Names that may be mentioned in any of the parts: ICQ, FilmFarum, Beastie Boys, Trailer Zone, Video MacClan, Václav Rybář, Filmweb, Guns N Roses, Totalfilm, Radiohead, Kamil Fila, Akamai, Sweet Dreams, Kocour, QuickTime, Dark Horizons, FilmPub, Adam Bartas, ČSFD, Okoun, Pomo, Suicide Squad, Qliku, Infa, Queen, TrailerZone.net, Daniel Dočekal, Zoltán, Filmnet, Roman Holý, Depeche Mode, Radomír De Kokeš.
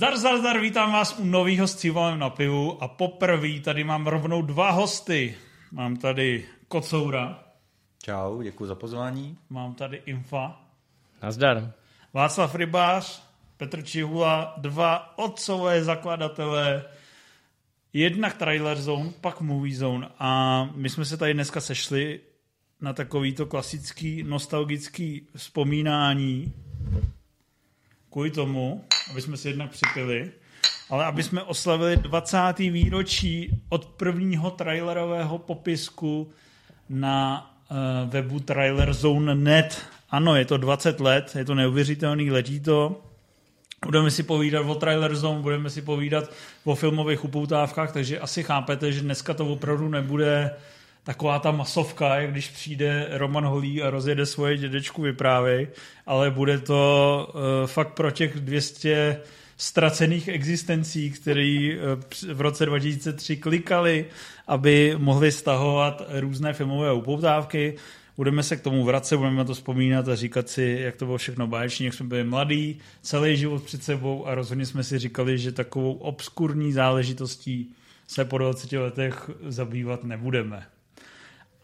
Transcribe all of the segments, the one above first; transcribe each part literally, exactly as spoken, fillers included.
Zdar, zdar, zdar, vítám vás u novýho s Cívalem na pivu a poprvé tady mám rovnou dva hosty. Mám tady Kocoura. Čau, děkuji za pozvání. Mám tady Infa. Nazdar. Václav Rybář, Petr Čihula, dva otcové zakladatelé, jednak Trailer Zone, pak Movie Zone. A my jsme se tady dneska sešli na takovýto klasický, nostalgický vzpomínání kvůli tomu, aby jsme si jednak připili, ale aby jsme oslavili dvacáté výročí od prvního trailerového popisku na uh, webu TrailerZone tečka net. Ano, je to dvacet let, je to neuvěřitelný, letí to. Budeme si povídat o Trailer Zone, budeme si povídat o filmových upoutávkách, takže asi chápete, že dneska to opravdu nebude taková ta masovka, jak když přijde Roman Holý a rozjede svoje dědečku vyprávy, ale bude to uh, fakt pro těch dvě stě ztracených existencí, který uh, v roce dva tisíce tři klikali, aby mohli stahovat různé filmové upoutávky. Budeme se k tomu vracet, budeme to vzpomínat a říkat si, jak to bylo všechno báječné, jak jsme byli mladí, celý život před sebou a rozhodně jsme si říkali, že takovou obskurní záležitostí se po dvaceti letech zabývat nebudeme.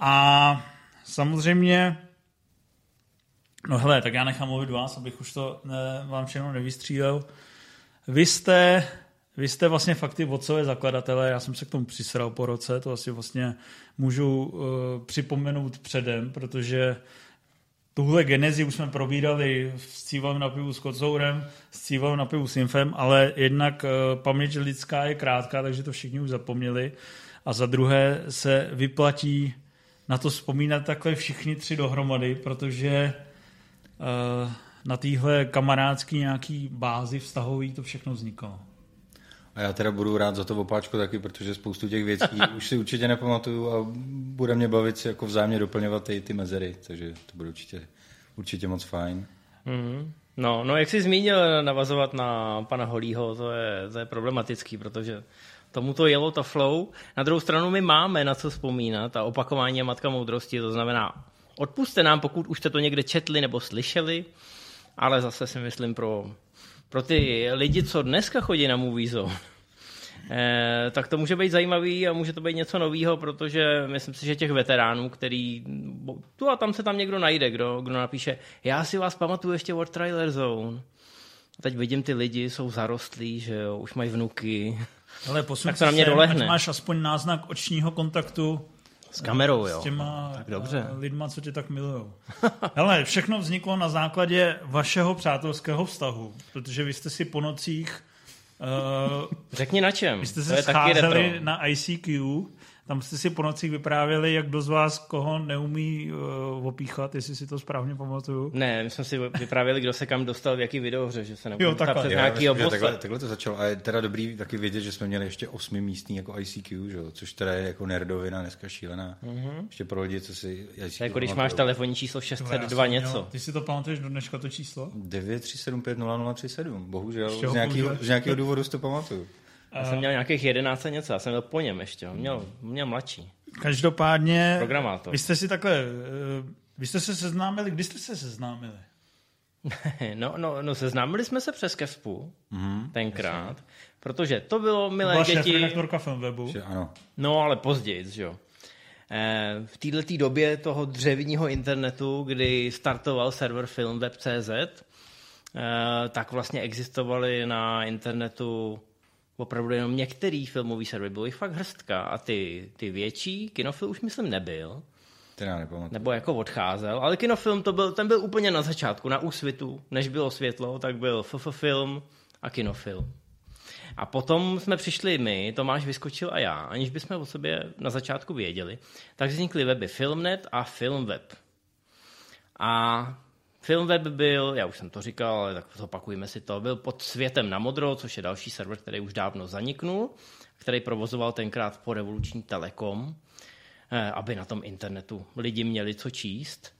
A samozřejmě, no hele, tak já nechám mluvit vás, abych už to ne, vám všechno nevystřílel. Vy jste, vy jste vlastně fakt ty otcové zakladatelé, já jsem se k tomu přisral po roce, to asi vlastně můžu uh, připomenout předem, protože tuhle genezi už jsme probírali s Cívalem na pivu s Kocourem, s Cívalem na pivu s Infem, ale jednak uh, paměť lidská je krátká, takže to všichni už zapomněli. A za druhé se vyplatí na to vzpomínat takhle všichni tři dohromady, protože uh, na téhle kamarádský nějaký bázi vztahový to všechno vznikalo. A já teda budu rád za to opáčku taky, protože spoustu těch věcí už si určitě nepamatuju a bude mě bavit si jako vzájemně doplňovat ty, ty mezery, takže to bude určitě, určitě moc fajn. Mm-hmm. No, no, jak jsi zmínil, navazovat na pana Holýho, to je, to je problematický, protože tomu to jelo ta flow. Na druhou stranu my máme na co vzpomínat a opakování je matka moudrosti, to znamená odpusťte nám, pokud už jste to někde četli nebo slyšeli, ale zase si myslím pro, pro ty lidi, co dneska chodí na Movie Zone, eh, tak to může být zajímavý a může to být něco novýho, protože myslím si, že těch veteránů, který tu a tam se tam někdo najde, kdo, kdo napíše, já si vás pamatuju ještě od Trailer Zone. A teď vidím, ty lidi jsou zarostlí, že jo, už mají vnuky. Ale posuň se, ať máš aspoň náznak očního kontaktu s kamerou, jo. S těma tak dobře. Lidma, co tě tak milujou. Hele, všechno vzniklo na základě vašeho přátelského vztahu, protože vy jste si po nocích uh, řekni na čem. Vy jste se scházeli na I C Q, tam jste si po nocích vyprávěli, jak kdo z vás koho neumí uh, opíchat, jestli si to správně pamatuju. Ne, my jsme si vyprávěli, kdo se kam dostal v jaký videohře, že se nebudu ptát přes nějaký obvod. Takhle, takhle to začalo a je teda dobrý taky vědět, že jsme měli ještě osmi místní jako I C Q, že? Což teda je jako nerdovina dneska šílená. Mm-hmm. Ještě pro lidi, co si I C Q jako když máš telefonní číslo šest set dva něco. Ty si to pamatuješ do dneška to číslo? devět tři sedm pět nula nula tři sedm, bohužel z, nějakýho, z nějakého důvodu si to pamatuju. Já jsem měl nějakých jedenáct něco, já jsem byl po něm ještě, měl, měl mladší. Každopádně, programátor. Vy jste si takhle, vy jste se seznámili, kdy jste se seznámili? No, no, no seznámili jsme se přes Kevpu, mm-hmm, tenkrát, jasný. Protože to bylo milé děti. To byla šéfredaktorka Filmwebu. Ano. No, ale později, že jo. V této době toho dřevního internetu, kdy startoval server Filmweb tečka cé zet, tak vlastně existovaly na internetu opravdu jenom některý filmový servery, bylo jich fakt hrstka a ty, ty větší, Kinofilm už myslím nebyl, nebo jako odcházel, ale Kinofilm to byl, ten byl úplně na začátku, na Úsvitu, než bylo světlo, tak byl F F Film a Kinofilm. A potom jsme přišli my, Tomáš Vyskočil a já, aniž bychom o sobě na začátku věděli, tak vznikly weby Filmnet a Filmweb. A Filmweb byl, já už jsem to říkal, ale tak zopakujeme si to, byl pod Světem na modro, což je další server, který už dávno zaniknul, který provozoval tenkrát po revoluční Telekom, aby na tom internetu lidi měli co číst.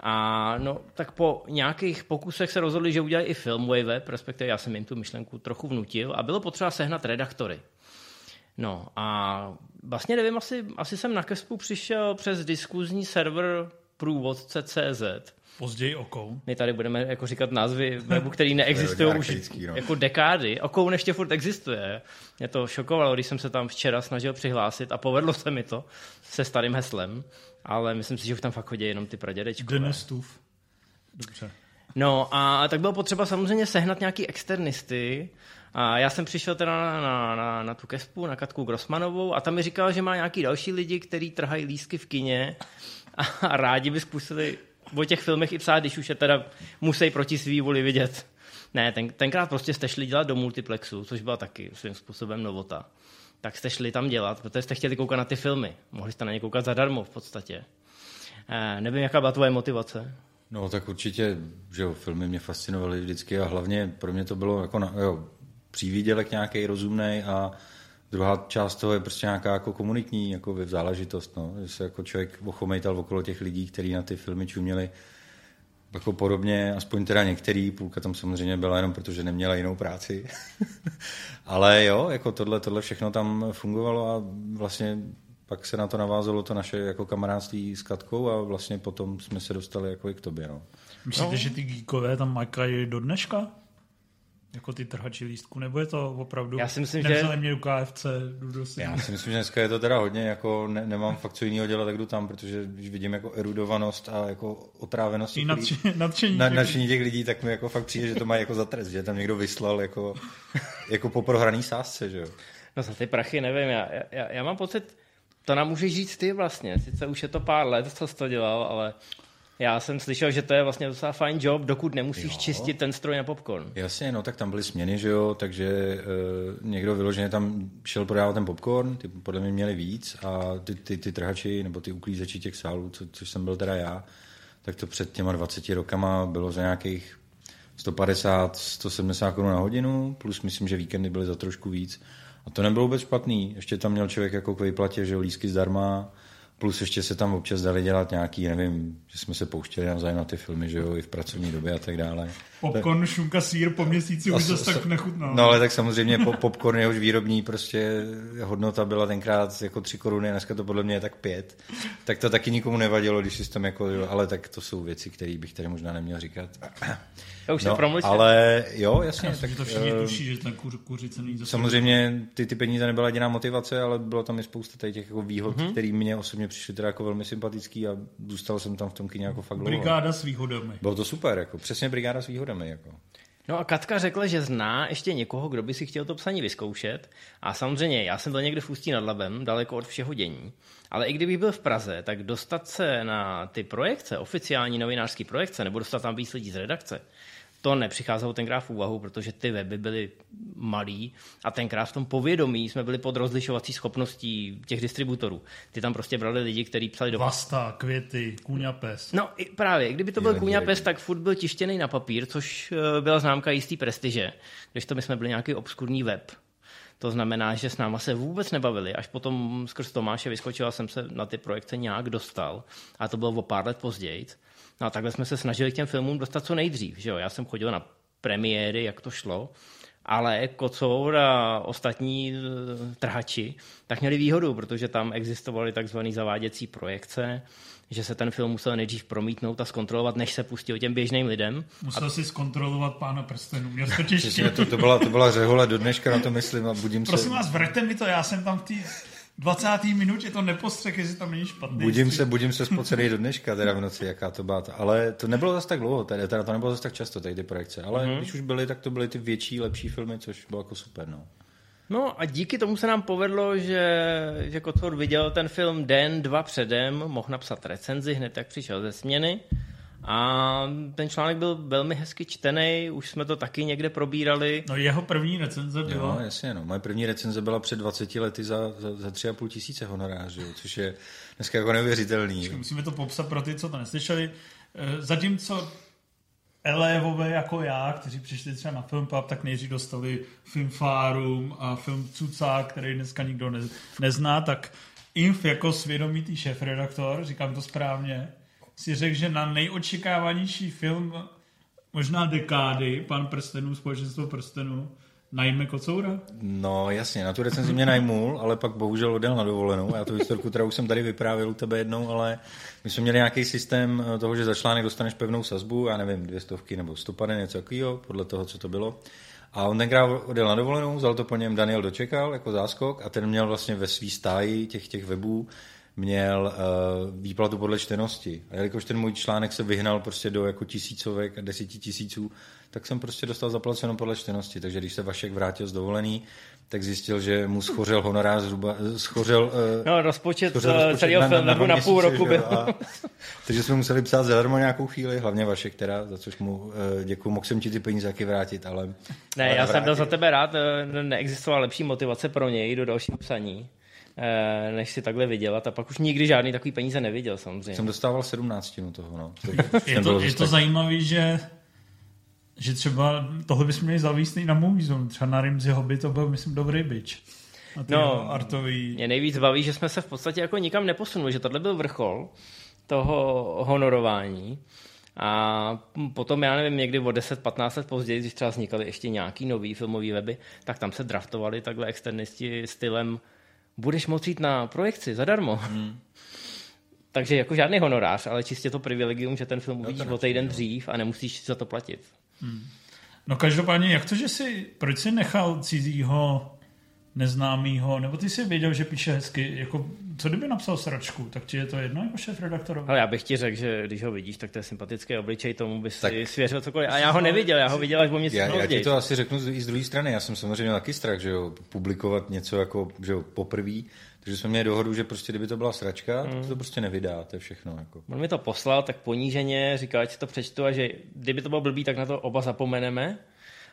A no, tak po nějakých pokusech se rozhodli, že udělají i Filmweb, respektive já jsem jim tu myšlenku trochu vnutil a bylo potřeba sehnat redaktory. No a vlastně nevím, asi, asi jsem na Kespu přišel přes diskuzní server Průvodce tečka cé zet. Později Okoun. My tady budeme jako říkat názvy webu, který neexistují už no. jako dekády. Okoun ještě furt existuje. Mě to šokovalo, když jsem se tam včera snažil přihlásit a povedlo se mi to se starým heslem, ale myslím si, že už tam fakt chodí jenom ty pradědečkové. Denistův. Dobře. No a tak bylo potřeba samozřejmě sehnat nějaký externisty. A já jsem přišel teda na, na, na, na tu Kespu, na Katku Grossmanovou a tam mi říkala, že má nějaký další lidi, kteří trhají lísky v kině a, a rádi by zkusili o těch filmech i psát, když už je teda musí proti svý vůli vidět. Ne, ten, tenkrát prostě jste šli dělat do multiplexu, což byla taky svým způsobem novota. Tak jste šli tam dělat, protože jste chtěli koukat na ty filmy. Mohli jste na ně koukat zadarmo v podstatě. E, nevím, jaká byla tvoje motivace. No tak určitě, že jo, filmy mě fascinovaly vždycky a hlavně pro mě to bylo jako na, jo, přívídělek nějaký rozumnej a druhá část toho je prostě nějaká jako komunitní jako záležitost, no, že se jako člověk ochomejtal okolo těch lidí, kteří na ty filmy čuměli jako podobně, aspoň teda některý, půlka tam samozřejmě byla jenom protože neměla jinou práci. Ale jo, jako tohle, tohle všechno tam fungovalo a vlastně pak se na to navázalo to naše jako kamarádství s Katkou a vlastně potom jsme se dostali jako i k tobě, no. Myslíte, no. že ty geekové tam makají do dneška? Jako ty trhači lístku, nebo je to opravdu... Já si myslím, že... Mě u K F C, jdu Já si myslím, že dneska je to teda hodně, jako ne, nemám fakt co jiného dělat, tak jdu tam, protože když vidím jako erudovanost a jako otrávenost... I nadšení na, těch, těch lidí, tak mi jako fakt přijde, že to mají jako za trest, že tam někdo vyslal jako, jako po prohraný sázce, že jo. No za ty prachy, nevím, já, já, já mám pocit, to nám můžeš říct ty vlastně, sice už je to pár let, co jsi to dělal, ale... Já jsem slyšel, že to je vlastně docela fajn job, dokud nemusíš jo. čistit ten stroj na popcorn. Jasně, no tak tam byly směny, že jo, takže e, někdo vyloženě tam šel prodávat ten popcorn, ty podle mě měli víc a ty, ty, ty trhači nebo ty uklízeči těch sálů, co, což jsem byl teda já, tak to před těma dvaceti rokama bylo za nějakých sto padesát, sto sedmdesát korun na hodinu, plus myslím, že víkendy byly za trošku víc. A to nebylo vůbec špatný, ještě tam měl člověk jako k výplatě, že jo, lísky zdarma. Plus ještě se tam občas dali dělat nějaký, nevím, že jsme se pouštěli navzájem na ty filmy, že jo, i v pracovní době a tak dále. Popcorn, šunka, sýr po měsíci už zase so, tak nechutná. No ale tak samozřejmě po, popcorn jehož výrobní prostě hodnota byla tenkrát jako tři koruny, dneska to podle mě je tak pět. Tak to taky nikomu nevadilo, když jsi tam jako, ale tak to jsou věci, které bych tady možná neměl říkat. Já už no, se promlučil. Ale jo, jasně. Já tak, že to všichni tuší, že ten kuř, kuřice není zase. Samozřejmě ty, ty peníze nebyla jediná motivace, ale bylo tam i spousta tady těch jako výhod, mm-hmm. které mě osobně přišli teda jako velmi sympatický a zůstal jsem tam v tom kyně jako fakt dlouho. Brigáda s výhodami. Bylo to super, jako přesně brigáda s výhodami. Jako. No a Katka řekla, že zná ještě někoho, kdo by si chtěl to psaní vyzkoušet a samozřejmě já jsem byl někde v Ústí nad Labem, daleko od všeho dění, ale i kdybych byl v Praze, tak dostat se na ty projekce, oficiální novinářský projekce, nebo dostat tam víc lidí z redakce, to nepřicházelo tenkrát v úvahu, protože ty weby byly malý a tenkrát v tom povědomí jsme byli pod rozlišovací schopností těch distributorů. Ty tam prostě brali lidi, kteří psali do... Vasta, Květy, Kůňa pes. No i právě, kdyby to byl Kůňa pes, tak furt byl tištěný na papír, což byla známka jistý prestiže, když to my jsme byli nějaký obskurní web. To znamená, že s náma se vůbec nebavili. Až potom skrz Tomáše Vyskočila jsem se na ty projekce nějak dostal a to bylo o pár let později. No a takhle jsme se snažili k těm filmům dostat co nejdřív, že jo? Já jsem chodil na premiéry, jak to šlo, ale Kocour a ostatní trhači tak měli výhodu, protože tam existovaly takzvané zaváděcí projekce, že se ten film musel nejdřív promítnout a zkontrolovat, než se pustil těm běžným lidem. Musel a... si zkontrolovat Pána prstenů. Měl to těžké. to, to byla, to byla řehole do dneška, na to myslím a budím Prosím se... Prosím vás, vrťte mi to, já jsem tam v té... dvacáté minutě to nepostřeh, jestli tam není špatný. Budím se, budím se spocenej do dneška, teda v noci, jaká to byla. Ale to nebylo zase tak dlouho, teda, teda to nebylo zase tak často, tady ty projekce. Ale mm-hmm. když už byly, tak to byly ty větší, lepší filmy, což bylo jako super, no. No a díky tomu se nám povedlo, že, že Kocour viděl ten film den, dva předem, mohl napsat recenzi, hned tak přišel ze směny. A ten článek byl velmi hezky čtený, už jsme to taky někde probírali. No jeho první recenze byla... Jo, jasně, no. Moje první recenze byla před dvaceti lety za, za, za tři a půl tisíce honorářů, což je dneska jako neuvěřitelný. Musíme to popsat pro ty, co to neslyšeli. Zatímco elevové jako já, kteří přišli třeba na FilmPub, tak nejdřív dostali FilmFarum a FilmCucá, který dneska nikdo ne, nezná, tak Inf jako svědomitý šéfredaktor, říkám to správně, si řekl, že na nejočekávanější film možná dekády, Pán prstenů, Společenstvo prstenů, Najme Kocoura? No jasně, na tu recenzi mě najmul, ale pak bohužel odjel na dovolenou. Já tu historku, kterou už jsem tady vyprávěl u tebe jednou, ale my jsme měli nějaký systém toho, že za článek dostaneš pevnou sazbu, já nevím, dvě stovky nebo stopady, něco takového, podle toho, co to bylo. A on tenkrát odjel na dovolenou, vzal to po něm Daniel Dočekal jako záskok a ten měl vlastně ve svý stáji těch, těch webů měl uh, výplatu podle čtenosti. A jelikož ten můj článek se vyhnal prostě do jako tisícovek a deseti tisíců, tak jsem prostě dostal zaplaceno podle čtenosti. Takže když se Vašek vrátil z dovolený, tak zhostil, že mu schořel honorář zhruba, schořel... Uh, no, rozpočet celého Filmnetu na půl roku byl. A, takže jsme museli psát zadarmo nějakou chvíli, hlavně Vašek teda, za což mu uh, děkuju, mohl jsem ti ty peníze taky vrátit, ale... Ne, ale já vrátil. Jsem byl za tebe rád, neexistovala lepší motivace pro něj do dalšího psaní, než si takhle vydělat a pak už nikdy žádný takový peníze neviděl samozřejmě. Jsem dostával sedmnáctinu toho, no. Je to, je to zajímavé, že že třeba tohle bychom měli zavíst i na Movie Zone, třeba na Rimziho Hobby to byl, myslím, dobrý bič. A ty no, artový... Mě nejvíc baví, že jsme se v podstatě jako nikam neposunuli, že tohle byl vrchol toho honorování a potom, já nevím, někdy o deset patnáct let později, když třeba vznikaly ještě nějaký nový filmový weby, tak tam se draftovali takhle externisti stylem budeš moct jít na projekci zadarmo. Hmm. Takže jako žádný honorář, ale čistě to privilegium, že ten film uvidíš o týden dřív a nemusíš za to platit. Hmm. No každopádně, jak to, že jsi, proč jsi nechal cizího neznámýho, nebo ty jsi věděl, že píše hezky, jako, co kdyby napsal sračku, tak ti je to jedno jako šéfredaktorovi? Ale já bych ti řekl, že když ho vidíš, tak to je sympatické obličej, tomu bys si svěřil cokoliv. A já ho neviděl, já ho viděl až po měsíc později. Já, já ti to asi řeknu i z druhé strany, já jsem samozřejmě taky strach, že jo, publikovat něco jako, že jo, poprvý. Takže jsme měli dohodu, že prostě kdyby to byla sračka, hmm. tak to, to prostě nevydá, to je všechno. Jako. On mi to poslal tak poníženě, říkal, že to přečtu a že kdyby to bylo blbý, tak na to oba zapomeneme.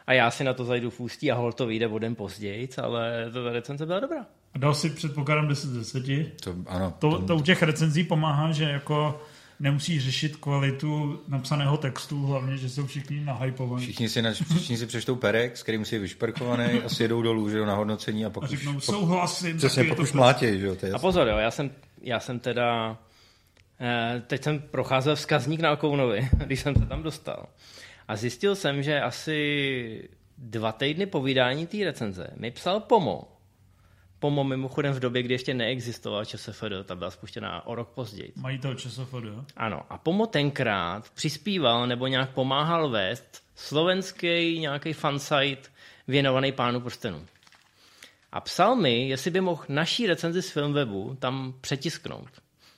A já si na to zajdu v ústí a hol to vyjde o den později, ale ta recenze byla dobrá. A dal si předpokládám deset z deseti. To, ano, to, to, to u těch recenzí pomáhá, že jako nemusíš řešit kvalitu napsaného textu, hlavně, že jsou všichni nahypovaní. Všichni si, na, všichni si přečtou perek, který musí vyšperkovaný a sjedou dolů, že jo, na hodnocení a pak a řeknou, už... souhlasím. Přesně, pak už mlátěj, že jo. A pozor, jo, já jsem, já jsem teda... Teď jsem procházel vzkazník na Okounovi, když jsem se tam dostal. A zjistil jsem, že asi dva týdny po vydání té recenze mi psal Pomo. Pomo mimochodem v době, kdy ještě neexistoval ČSFD, ta byla spuštěná o rok později. Majitel ČSFD? Ano. A Pomo tenkrát přispíval nebo nějak pomáhal vést slovenský nějaký fansite věnovaný Pánu prstenů. A psal mi, jestli by mohl naší recenzi z Filmwebu tam přetisknout.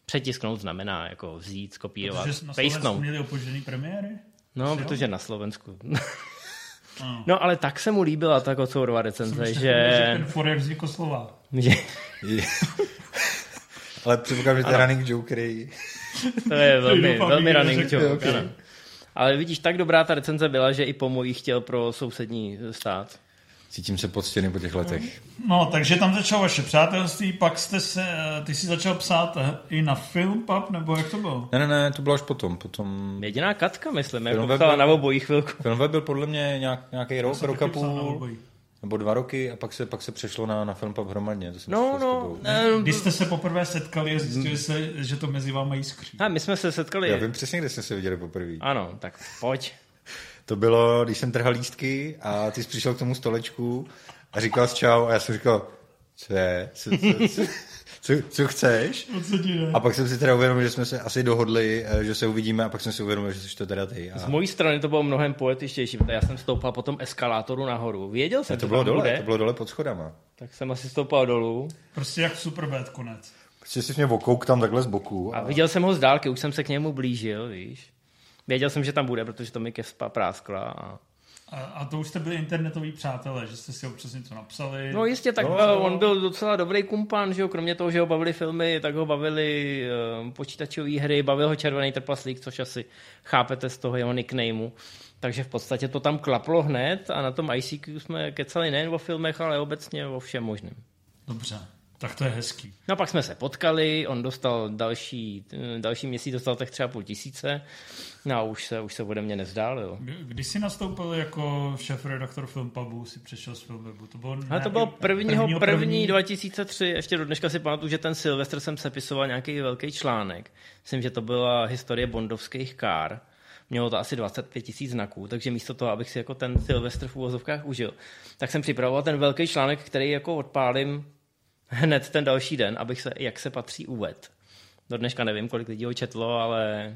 Přetisknout znamená jako vzít, kopírovat, pejsknout. Protože na Slovensku měli opožděný premiéry? No, protože na Slovensku. No, ale tak se mu líbila ta Kocourova recenze, že... že ten forek vznikl slova. Ale předpokládám, že to je running joke, který... To je velmi, velmi running joke, okay. Ano. Ale vidíš, tak dobrá ta recenze byla, že i Pomo ji chtěl pro sousední stát. Cítím se poctěný po těch letech. No, takže tam začalo vaše přátelství, pak jste se, ty jsi začal psát i na FilmPub, nebo jak to bylo? Ne, ne, ne, to bylo až potom. potom... Jediná Katka, myslím, jak popsala na obojí chvilku. Filmweb byl podle mě nějak, nějaký rok, rok a půl, nebo dva roky a pak se, pak se přešlo na, na FilmPub hromadně. To jsem no, no. Ne, když jste se poprvé setkali a zjistili se, že to mezi váma jiskří. A my jsme se setkali. Já vím přesně, kde jsme se viděli poprvé. Ano, tak pojď. To bylo, když jsem trhal lístky a ty jsi přišel k tomu stolečku a říkal jsi čau a já jsem říkal, co je, co, co, co, co, co chceš? A pak jsem si teda uvědomil, že jsme se asi dohodli, že se uvidíme a pak jsem si uvědomil, že jsi to teda ty. A... Z mojí strany to bylo mnohem poetičtější, protože já jsem stoupal po tom eskalátoru nahoru. Věděl jsem, ne, to bylo dole, bude. To bylo dole pod schodama. Tak jsem asi stoupal dolů. Prostě jak Superbad konec. Prostě jsi mě okouk tam takhle z boku. A... a viděl jsem ho z dálky, už jsem se k němu blížil, víš. Věděl jsem, že tam bude, protože to mi Kespa práskla. A... A, a to už jste byli internetoví přátelé, že jste si občas něco napsali. No jistě, tak no, no. On byl docela dobrý kumpán, že jo, kromě toho, že ho bavili filmy, tak ho bavili um, počítačové hry, bavil ho Červený trpaslík, což asi chápete z toho jeho nicknameu. Takže v podstatě to tam klaplo hned a na tom I C Q jsme kecali nejen o filmech, ale obecně o všem možném. Dobře. Tak to je hezký. No pak jsme se potkali, on dostal další, další měsíc, dostal tak třeba půl tisíce, no a už se, už se ode mě nezdálil. Když jsi nastoupil jako šéfredaktor FilmPubu, si přišel z Filmwebu, to bylo... Ale to bylo prvního, prvního, první dva tisíce tři, ještě do dneška si pamatuju, že ten Silvestr jsem sepisoval nějaký velký článek. Myslím, že to byla historie bondovských kár. mělo to asi dvacet pět tisíc znaků, takže místo toho, abych si jako ten Silvestr v uvozovkách užil, tak jsem připravoval ten velký článek, který jako odpálím hned ten další den, abych se, jak se patří, uvedl. Do dneška nevím, kolik lidí ho četlo, ale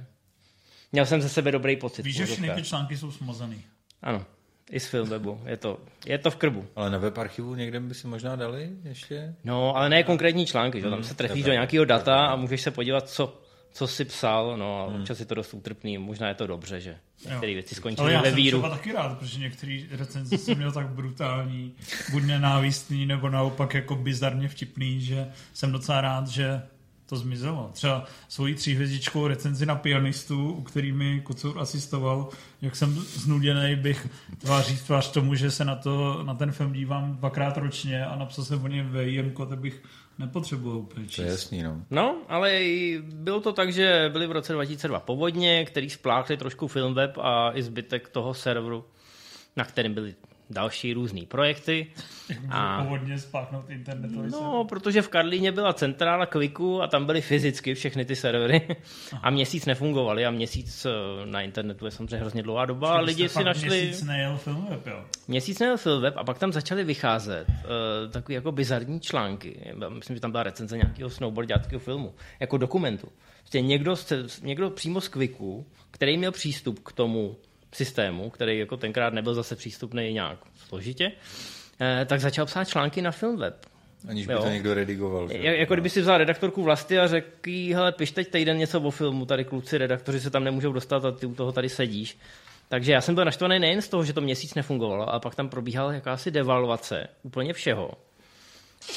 měl jsem ze sebe dobrý pocit. Víš, že všechny ty články jsou smazaný. Ano, i z Filmwebu. Je to, je to v krbu. Ale na web archivu někde by si možná dali ještě? No, ale ne konkrétní články. Že? Tam se trefíš do nějakého data a můžeš se podívat, co, co jsi psal. No a občas je to dost útrpný. Možná je to dobře, že některé věci skončily ve víru. Ale já jsem taky rád, protože některé recenze jsem měl tak brutální, buď nenávistný, nebo naopak jako bizarně vtipný, že jsem docela rád, že to zmizelo. Třeba svojí tříhvězdičkou recenzi na Pianistu, u který mi Kocour asistoval, jak jsem znuděnej, bych tváří tvář tomu, že se na, to, na ten film dívám dvakrát ročně a napsal jsem o něm V I M ko, tak bych nepotřeboval úplně číst. To je jasný, no. No, ale bylo to tak, že byly v roce dva tisíce dva povodně, který spláchly trošku Filmweb a i zbytek toho serveru, na kterém byly další různý projekty. A povodně spáchnout internetový server. No, protože v Karlíně byla centrála Qliku a tam byly fyzicky všechny ty servery. Aha. A měsíc nefungovaly a měsíc na internetu je samozřejmě hrozně dlouhá doba. Vždyť a lidi si našli... Měsíc nejel Filmweb, jo? Měsíc nejel Filmweb a pak tam začaly vycházet uh, takový jako bizarní články. Myslím, že tam byla recenze nějakého snowboardiáckého filmu. Jako dokumentu. Prostě někdo, někdo přímo z Qliku, který měl přístup k tomu systému, který jako tenkrát nebyl zase přístupný nějak složitě, tak začal psát články na Filmweb. Aniž by jo. to někdo redigoval. Že? Jako kdyby si vzal redaktorku Vlasty a řekl jí, hele, piš teď týden něco o filmu, tady kluci redaktoři se tam nemůžou dostat a ty u toho tady sedíš. Takže já jsem byl naštvaný nejen z toho, že to měsíc nefungovalo, ale pak tam probíhala jakási devalvace úplně všeho.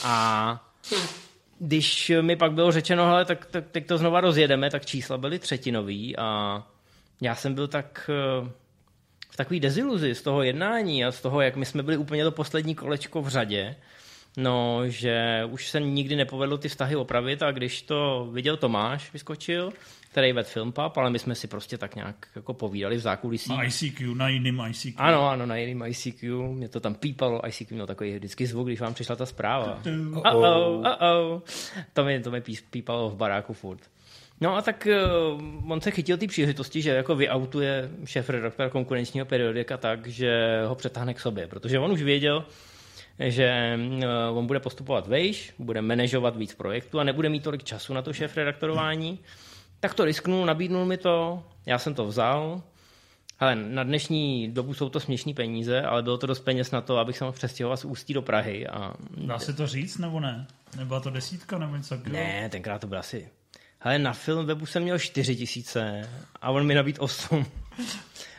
A když mi pak bylo řečeno, hele, tak, tak teď to znova rozjedeme, tak čísla byly třetinový a já jsem byl tak v takový deziluzi z toho jednání a z toho, jak my jsme byli úplně to poslední kolečko v řadě, no, že už se nikdy nepovedlo ty vztahy opravit a když to viděl Tomáš Vyskočil, který vedl FilmPub, ale my jsme si prostě tak nějak jako povídali v zákulisí. Na I C Q, na jiným I C Q. Ano, ano, na jiným I C Q, mě to tam pípalo, I C Q měl takový vždycky zvuk, když vám přišla ta zpráva. Uh-oh, uh-oh. To mi, to mi pípalo v baráku furt. No a tak uh, on se chytil ty příležitosti, že jako vyautuje šéfredaktora konkurenčního periodika tak, že ho přetáhne k sobě, protože on už věděl, že uh, on bude postupovat vejš, bude manažovat víc projektů a nebude mít tolik času na to šéfredaktorování. Tak to risknul, nabídnul mi to, já jsem to vzal. Hele, na dnešní dobu jsou to směšný peníze, ale bylo to dost peněz na to, abych se mohl přestěhoval z Ústí do Prahy. A... Dá se to říct, nebo ne? Nebyla to desítka, nebo něco? Ne, tenkrát to byl asi... Hele, na Filmwebu jsem měl čtyři tisíce a on mi nabít osm.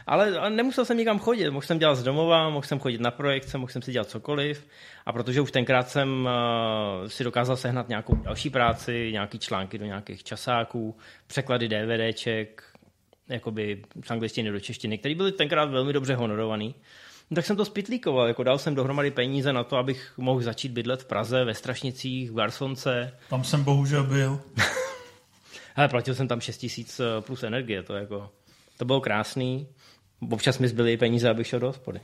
Ale, ale nemusel jsem nikam chodit. Mohl jsem dělat z domova, mohl jsem chodit na projekce, mohl jsem si dělat cokoliv. A protože už tenkrát jsem uh, si dokázal sehnat nějakou další práci, nějaký články do nějakých časáků, překlady DVDček, jakoby z angličtiny do češtiny, které byly tenkrát velmi dobře honorovaný, tak jsem to spitlíkoval. Jako dal jsem dohromady peníze na to, abych mohl začít bydlet v Praze, ve Strašnicích, v Garsonce. Tam jsem bohužel byl. Ale platil jsem tam šest tisíc plus energie, to jako, to bylo krásný. Občas mi zbyly peníze, abych šel do hospody.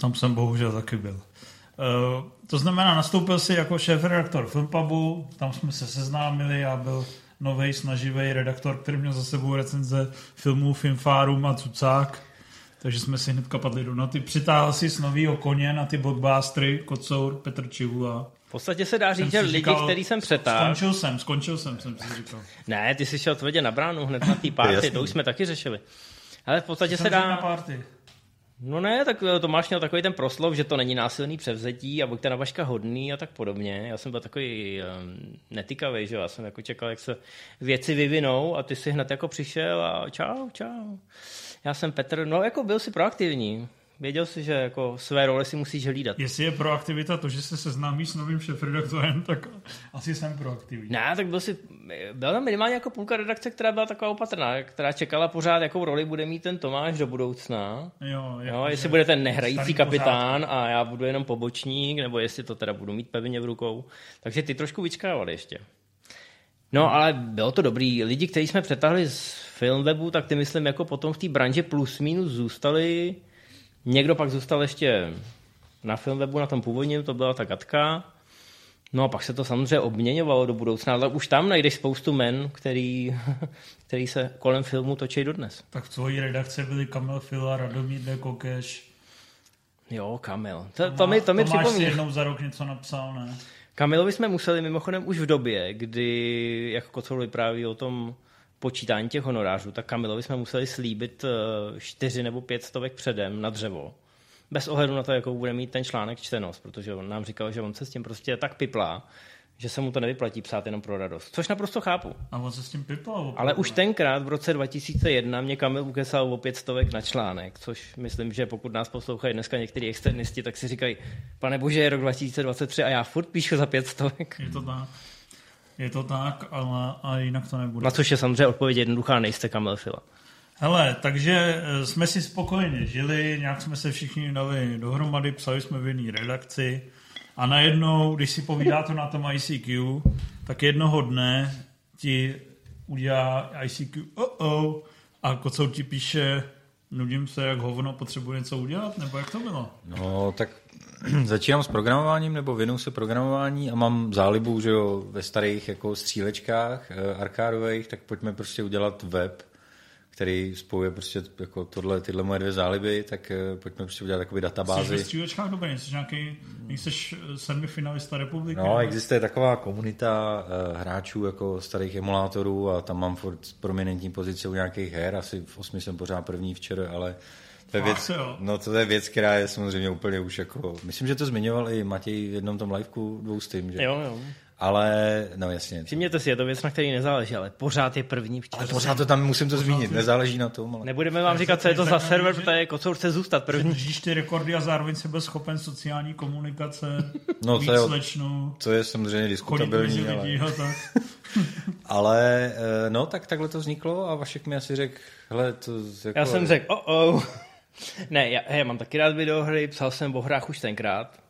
Tam jsem bohužel taky byl. Uh, to znamená, nastoupil si jako šéfredaktor FilmPubu, tam jsme se seznámili, já byl novej, snaživej redaktor, který měl za sebou recenze filmů FilmFarum a Cucák, takže jsme si hnedka padli do noty. Přitáhl si s novýho koně na ty blockbustery, Kocour, Petr Čihula. V podstatě se dá říct, že lidi, který jsem přetáhl... Skončil jsem, skončil jsem, jsem si říkal. Ne, ty jsi šel tvrdě na bránu hned na té party, to už jsme taky řešili. Ale v podstatě se dá... na party. No ne, tak Tomáš měl takový ten proslov, že to není násilný převzetí a buďte na Vaška hodný a tak podobně. Já jsem byl takový um, netykavý, že já jsem jako čekal, jak se věci vyvinou a ty si hned jako přišel a čau, čau. Já jsem Petr, no jako byl si proaktivní. Věděl jsi, že jako své role si musíš hlídat. Jestli je proaktivita to, že se seznámíš s novým šéfredaktorem, tak asi jsem proaktivní. Ne, tak byl si, byla tam minimálně jako půlka redakce, která byla taková opatrná, která čekala pořád, jakou roli bude mít ten Tomáš do budoucna. Jo, jako no, jestli bude ten nehrající kapitán pořádku. A já budu jenom pobočník, nebo jestli to teda budu mít pevně v rukou. Takže ty trošku vyčkávali ještě. No, ale bylo to dobrý. Lidi, kteří jsme přetáhli z Filmwebu, tak ty myslím jako potom v té branži plus minus zůstali. Někdo pak zůstal ještě na Filmwebu, na tom původním, to byla ta Katka. No a pak se to samozřejmě obměňovalo do budoucna, ale už tam najdeš spoustu men, který, který se kolem filmu točí dodnes. Tak v tvojí redakci byli Kamil Fila, Radomír De Kokeš. Jo, Kamil. To, to mi, to mi připomíná. Tomáš si jednou za rok něco napsal, ne? Kamilovi jsme museli mimochodem už v době, kdy, jak Kocour vypráví o tom počítání těch honorářů, tak Kamilovi jsme museli slíbit čtyři nebo pět stovek předem na dřevo. Bez ohledu na to, jakou bude mít ten článek čtenost, protože on nám říkal, že on se s tím prostě tak piplá, že se mu to nevyplatí psát jenom pro radost, což naprosto chápu. A on se s tím piplal. Ale už tenkrát v roce dva tisíce jedna mě Kamil ukesal o pět stovek na článek, což myslím, že pokud nás poslouchají dneska některý externisti, tak si říkají, pane bože, je rok dva tisíce dvacet tři a já furt píšu za pět stovek. Je to tak. Je to tak, ale a jinak to nebude. Na což je samozřejmě odpověď jednoduchá, nejste Kamil Fila. Hele, takže jsme si spokojeně žili, nějak jsme se všichni dali dohromady, psali jsme v jedné redakci a najednou, když si povídá to na tom I C Q, tak jednoho dne ti udělá I C Q oh-oh a Kocour ti píše, nudím se, jak hovno, potřebuje něco udělat, nebo jak to bylo? No, tak začínám s programováním, nebo věnuju se programování a mám zálibu, že jo, ve starých jako střílečkách arkádových, tak pojďme prostě udělat web, který spojuje prostě jako tohle, tyhle moje dvě záliby, tak pojďme prostě udělat takový databázy. Jsi ve střílečkách dobrý, jsi nějaký, nejseš semifinalista republiky? No, existuje taková komunita hráčů jako starých emulátorů a tam mám furt prominentní pozici u nějakých her, asi v osmi jsem pořád první včera, ale to je, věc, no, to je věc, která je samozřejmě úplně už jako, myslím, že to zmiňoval i Matěj v jednom tom liveku dvoustým, že? Jo, jo. Ale, no jasně. Přimějte si, je to věc, na který nezáleží, ale pořád je první v čtyřce. Ale pořád to tam musím to zmínit, nezáleží na tom. Ale... Nebudeme vám říkat, co je to za server, protože Kocour chce zůstat první. Držíš ty rekordy a zároveň jsi byl schopen sociální komunikace, no, víc slečnou. To je samozřejmě diskutabilní. Ale... Lidí, tak. ale, no, tak takhle to vzniklo a Vašek mi asi řekl, hele, to... Jako... Já jsem řekl, oh, oh. Ne, já, já mám taky rád videohry, psal jsem o hrách už tenkrát.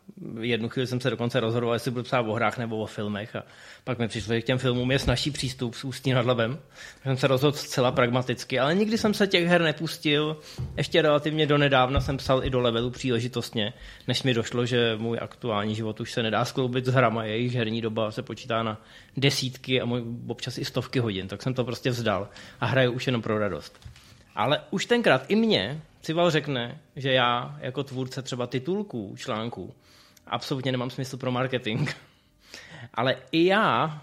Jednu chvíli jsem se dokonce rozhodoval, jestli budu psát o hrách nebo o filmech a pak mi přišlo, že k těm filmům je snažší přístup s ústí nad labem. Jsem se rozhodl zcela pragmaticky, ale nikdy jsem se těch her nepustil. Ještě relativně donedávna jsem psal i do levelu příležitostně, než mi došlo, že můj aktuální život už se nedá skloubit s hrama, jejich herní doba se počítá na desítky a můj občas i stovky hodin, tak jsem to prostě vzdal a hraju už jenom pro radost. Ale už tenkrát i mě Cíval řekne, že já jako tvůrce třeba titulků, článků, absolutně nemám smysl pro marketing. Ale i já,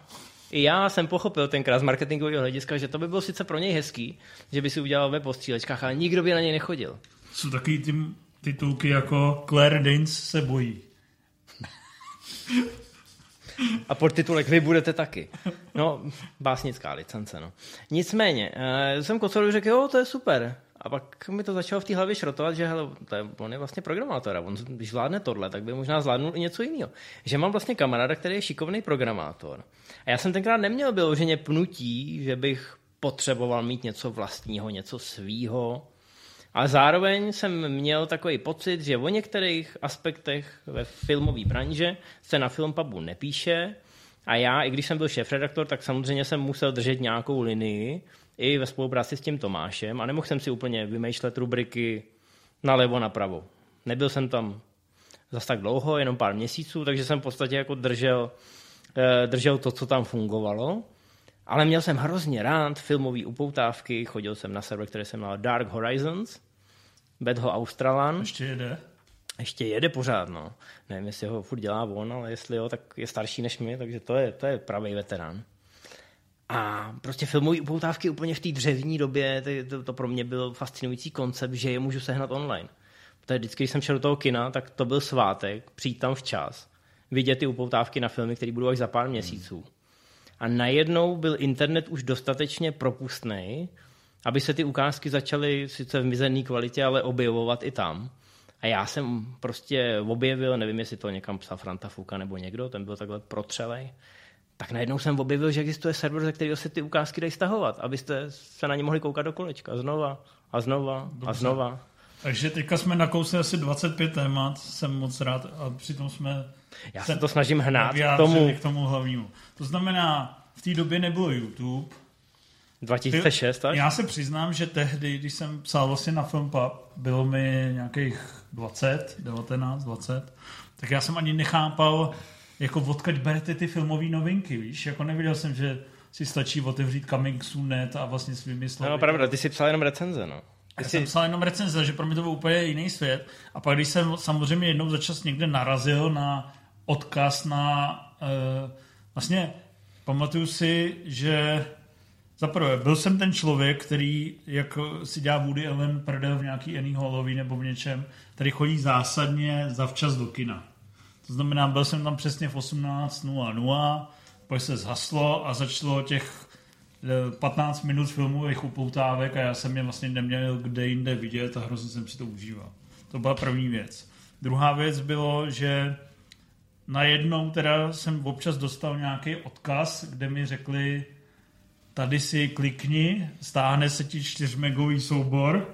i já jsem pochopil tenkrát z marketingového hlediska, že to by bylo sice pro něj hezký, že by si udělal web o střílečkách, ale nikdo by na něj nechodil. Jsou takový ty titulky jako Claire Danes se bojí. A podtitulek vy budete taky. No, básnická licence, no. Nicméně, jsem Kocorovi řekl, jo, to je super. A pak mi to začalo v té hlavě šrotovat, že hele, to je, on je vlastně programátor a on, když zvládne tohle, tak by možná zvládnul i něco jiného. Že mám vlastně kamaráda, který je šikovný programátor. A já jsem tenkrát neměl vyloženě pnutí, že bych potřeboval mít něco vlastního, něco svýho. A zároveň jsem měl takový pocit, že o některých aspektech ve filmové branži se na FilmPubu nepíše. A já, i když jsem byl šéfredaktor, tak samozřejmě jsem musel držet nějakou linii, i ve spolupráci s tím Tomášem a nemohl jsem si úplně vymýšlet rubriky nalevo, napravo. Nebyl jsem tam zas tak dlouho, jenom pár měsíců, takže jsem v podstatě jako držel, držel to, co tam fungovalo. Ale měl jsem hrozně rád filmové upoutávky, chodil jsem na server, který jsem měl Dark Horizons, Bedňa Australan. Ještě jede? Ještě jede pořád, no. Nevím, jestli ho furt dělá on, ale jestli jo, tak je starší než my, takže to je, to je pravý veterán. A prostě filmové upoutávky úplně v té dřevní době, to, to pro mě byl fascinující koncept, že je můžu sehnat online. Protože vždycky, když jsem šel do toho kina, tak to byl svátek, přijít tam včas, vidět ty upoutávky na filmy, které budou až za pár měsíců. A najednou byl internet už dostatečně propustný, aby se ty ukázky začaly sice v mizerné kvalitě, ale objevovat i tam. A já jsem prostě objevil, nevím, jestli to někam psal Franta Fuka nebo někdo, ten byl takhle protřelej, tak najednou jsem objevil, že existuje server, ze kterého se ty ukázky dají stahovat, abyste se na ně mohli koukat do kolečka. Znova a znova Dobře. a znova. Takže teďka jsme nakousli asi dvacet pět témat, jsem moc rád a přitom jsme... Já se to snažím hnát k tomu. k tomu hlavnímu. To znamená, v té době nebylo YouTube. dva tisíce šest, tak? Já se přiznám, že tehdy, když jsem psal vlastně na FilmPub, bylo mi nějakých dvacet, devatenáct, dvacet, tak já jsem ani nechápal... jako odkud berete ty filmové novinky, víš? Jako neviděl jsem, že si stačí otevřít Coming Soon.net a vlastně svými slovy. No pravda, ty jsi psal jenom recenze, no. Já jsi... jsem psal jenom recenze, že pro mě to byl úplně jiný svět. A pak když jsem samozřejmě jednou za čas někde narazil na odkaz na... Uh, vlastně pamatuju si, že za prvé, byl jsem ten člověk, který jak si dělá Woody Allen prdel v nějaký Annie Hallový nebo v něčem, který chodí zásadně zavčas do kina. To znamená, byl jsem tam přesně v osmnáct nula nula, pak se zhaslo a začalo těch patnáct minut filmových upoutávek a já jsem je vlastně neměl kde jinde vidět a hrozně jsem si to užíval. To byla první věc. Druhá věc bylo, že najednou teda jsem občas dostal nějaký odkaz, kde mi řekli, tady si klikni, stáhne se ti čtyřmegový soubor,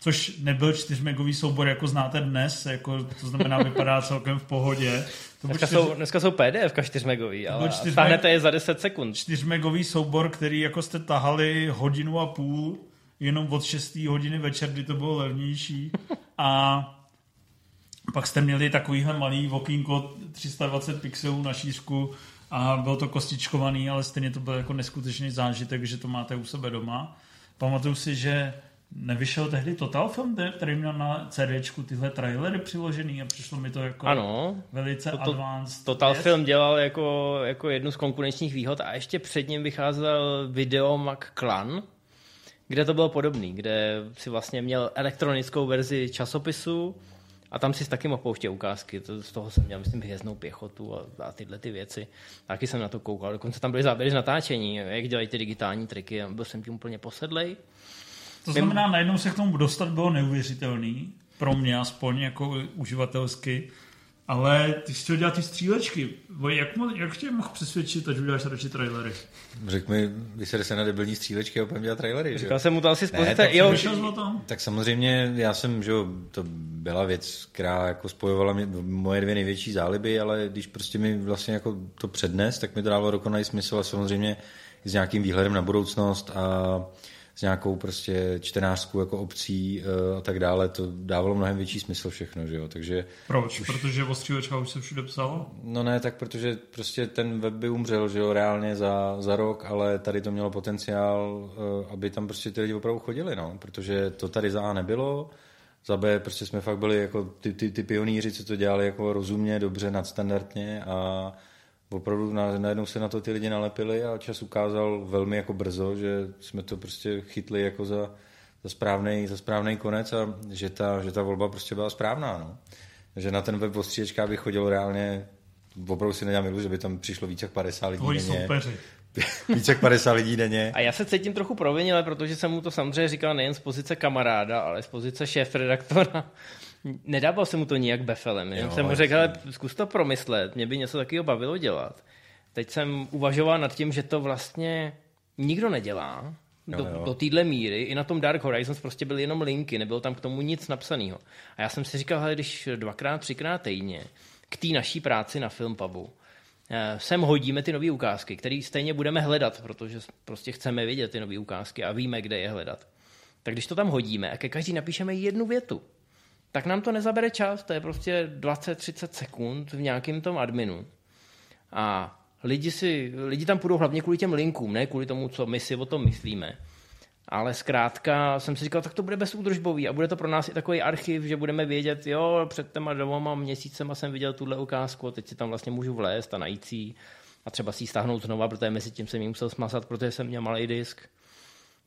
což nebyl čtyřmegový soubor, jako znáte dnes, jako, to znamená, vypadá celkem v pohodě. To dneska, čtyř... jsou, dneska jsou PDFka čtyřmegový, ale čtyřmeg... stáhnete je za deset sekund. Čtyřmegový soubor, který jako jste tahali hodinu a půl, jenom od šesté hodiny večer, kdy to bylo levnější. A pak jste měli takovýhle malý okýnko tři sta dvacet pixelů na šířku a bylo to kostičkovaný, ale stejně to byl jako neskutečný zážitek, že to máte u sebe doma. Pamatuju si, že nevyšel tehdy Totalfilm, který měl na CDčku tyhle trailery přiložený a přišlo mi to jako ano, velice to, to, advanced. Totalfilm dělal jako, jako jednu z konkurenčních výhod a ještě před ním vycházel Video MacClan, kde to bylo podobný, kde si vlastně měl elektronickou verzi časopisu a tam si taky mohl pouštět ukázky. To, z toho jsem měl, myslím, Hvězdnou pěchotu a, a tyhle ty věci. Taky jsem na to koukal. Dokonce tam byly záběry z natáčení, jak dělají ty digitální triky. Byl jsem tím úplně posedlej. To znamená, najednou se k tomu dostat bylo neuvěřitelný, pro mě aspoň jako uživatelsky, ale ty jsi chtěl dělat ty střílečky. Jak, mo, jak tě mohl přesvědčit, ať uděláš radši trailery? Řekl mi, vysede se na debilní střílečky a opět dělat trailery. Říkal jsem mu to asi spozit. Tak samozřejmě, já jsem, že to byla věc, která jako spojovala mě, moje dvě největší záliby, ale když prostě mi vlastně jako to přednes, tak mi to dávalo dokonalý smysl a samozřejmě s nějakým výhledem na budoucnost a s nějakou prostě čtenářskou jako obcí uh, a tak dále, to dávalo mnohem větší smysl všechno, že jo, takže... Proč? Už... Protože o střílečkách už se všude psalo? No ne, tak protože prostě ten web by umřel, že jo, reálně za, za rok, ale tady to mělo potenciál, uh, aby tam prostě ty lidi opravdu chodili, no, protože to tady za A nebylo, za B prostě jsme fakt byli jako ty, ty, ty pionýři, co to dělali jako rozumně, dobře, nadstandardně a opravdu najednou se na to ty lidi nalepili a čas ukázal velmi jako brzo, že jsme to prostě chytli jako za, za správnej, za správnej konec a že ta, že ta volba prostě byla správná. No. Že na ten web o střílečkách by chodilo reálně, opravdu si nedělám iluzi, že by tam přišlo víc jak padesát lidí denně. Víc jak padesát lidí denně. A já se cítím trochu provinile, protože jsem mu to samozřejmě říkal nejen z pozice kamaráda, ale z pozice šéfredaktora. Nedával jsem mu to nijak befelem, jenom jo, jsem mu řekl, ale zkus to promyslet, mě by něco takového bavilo dělat. Teď jsem uvažoval nad tím, že to vlastně nikdo nedělá jo, do, do téhle míry. I na tom Dark Horizons prostě byly jenom linky, nebylo tam k tomu nic napsaného. A já jsem si říkal, hele, když dvakrát, třikrát týdně k té naší práci na FilmPubu sem hodíme ty nové ukázky, které stejně budeme hledat, protože prostě chceme vidět ty nové ukázky a víme, kde je hledat. Tak když to tam hodíme a ke každý napíšeme jednu větu, tak nám to nezabere čas, to je prostě dvacet až třicet sekund v nějakém tom adminu. A lidi, si, lidi tam půjdou hlavně kvůli těm linkům, ne kvůli tomu, co my si o tom myslíme. Ale zkrátka jsem si říkal, tak to bude bezúdržbový a bude to pro nás i takový archiv, že budeme vědět, jo, před těma dvěma měsícema jsem viděl tuhle ukázku, teď si tam vlastně můžu vlézt a najít si a třeba si ji stáhnout znova, protože mezi tím jsem ji musel smazat, protože jsem měl malý disk.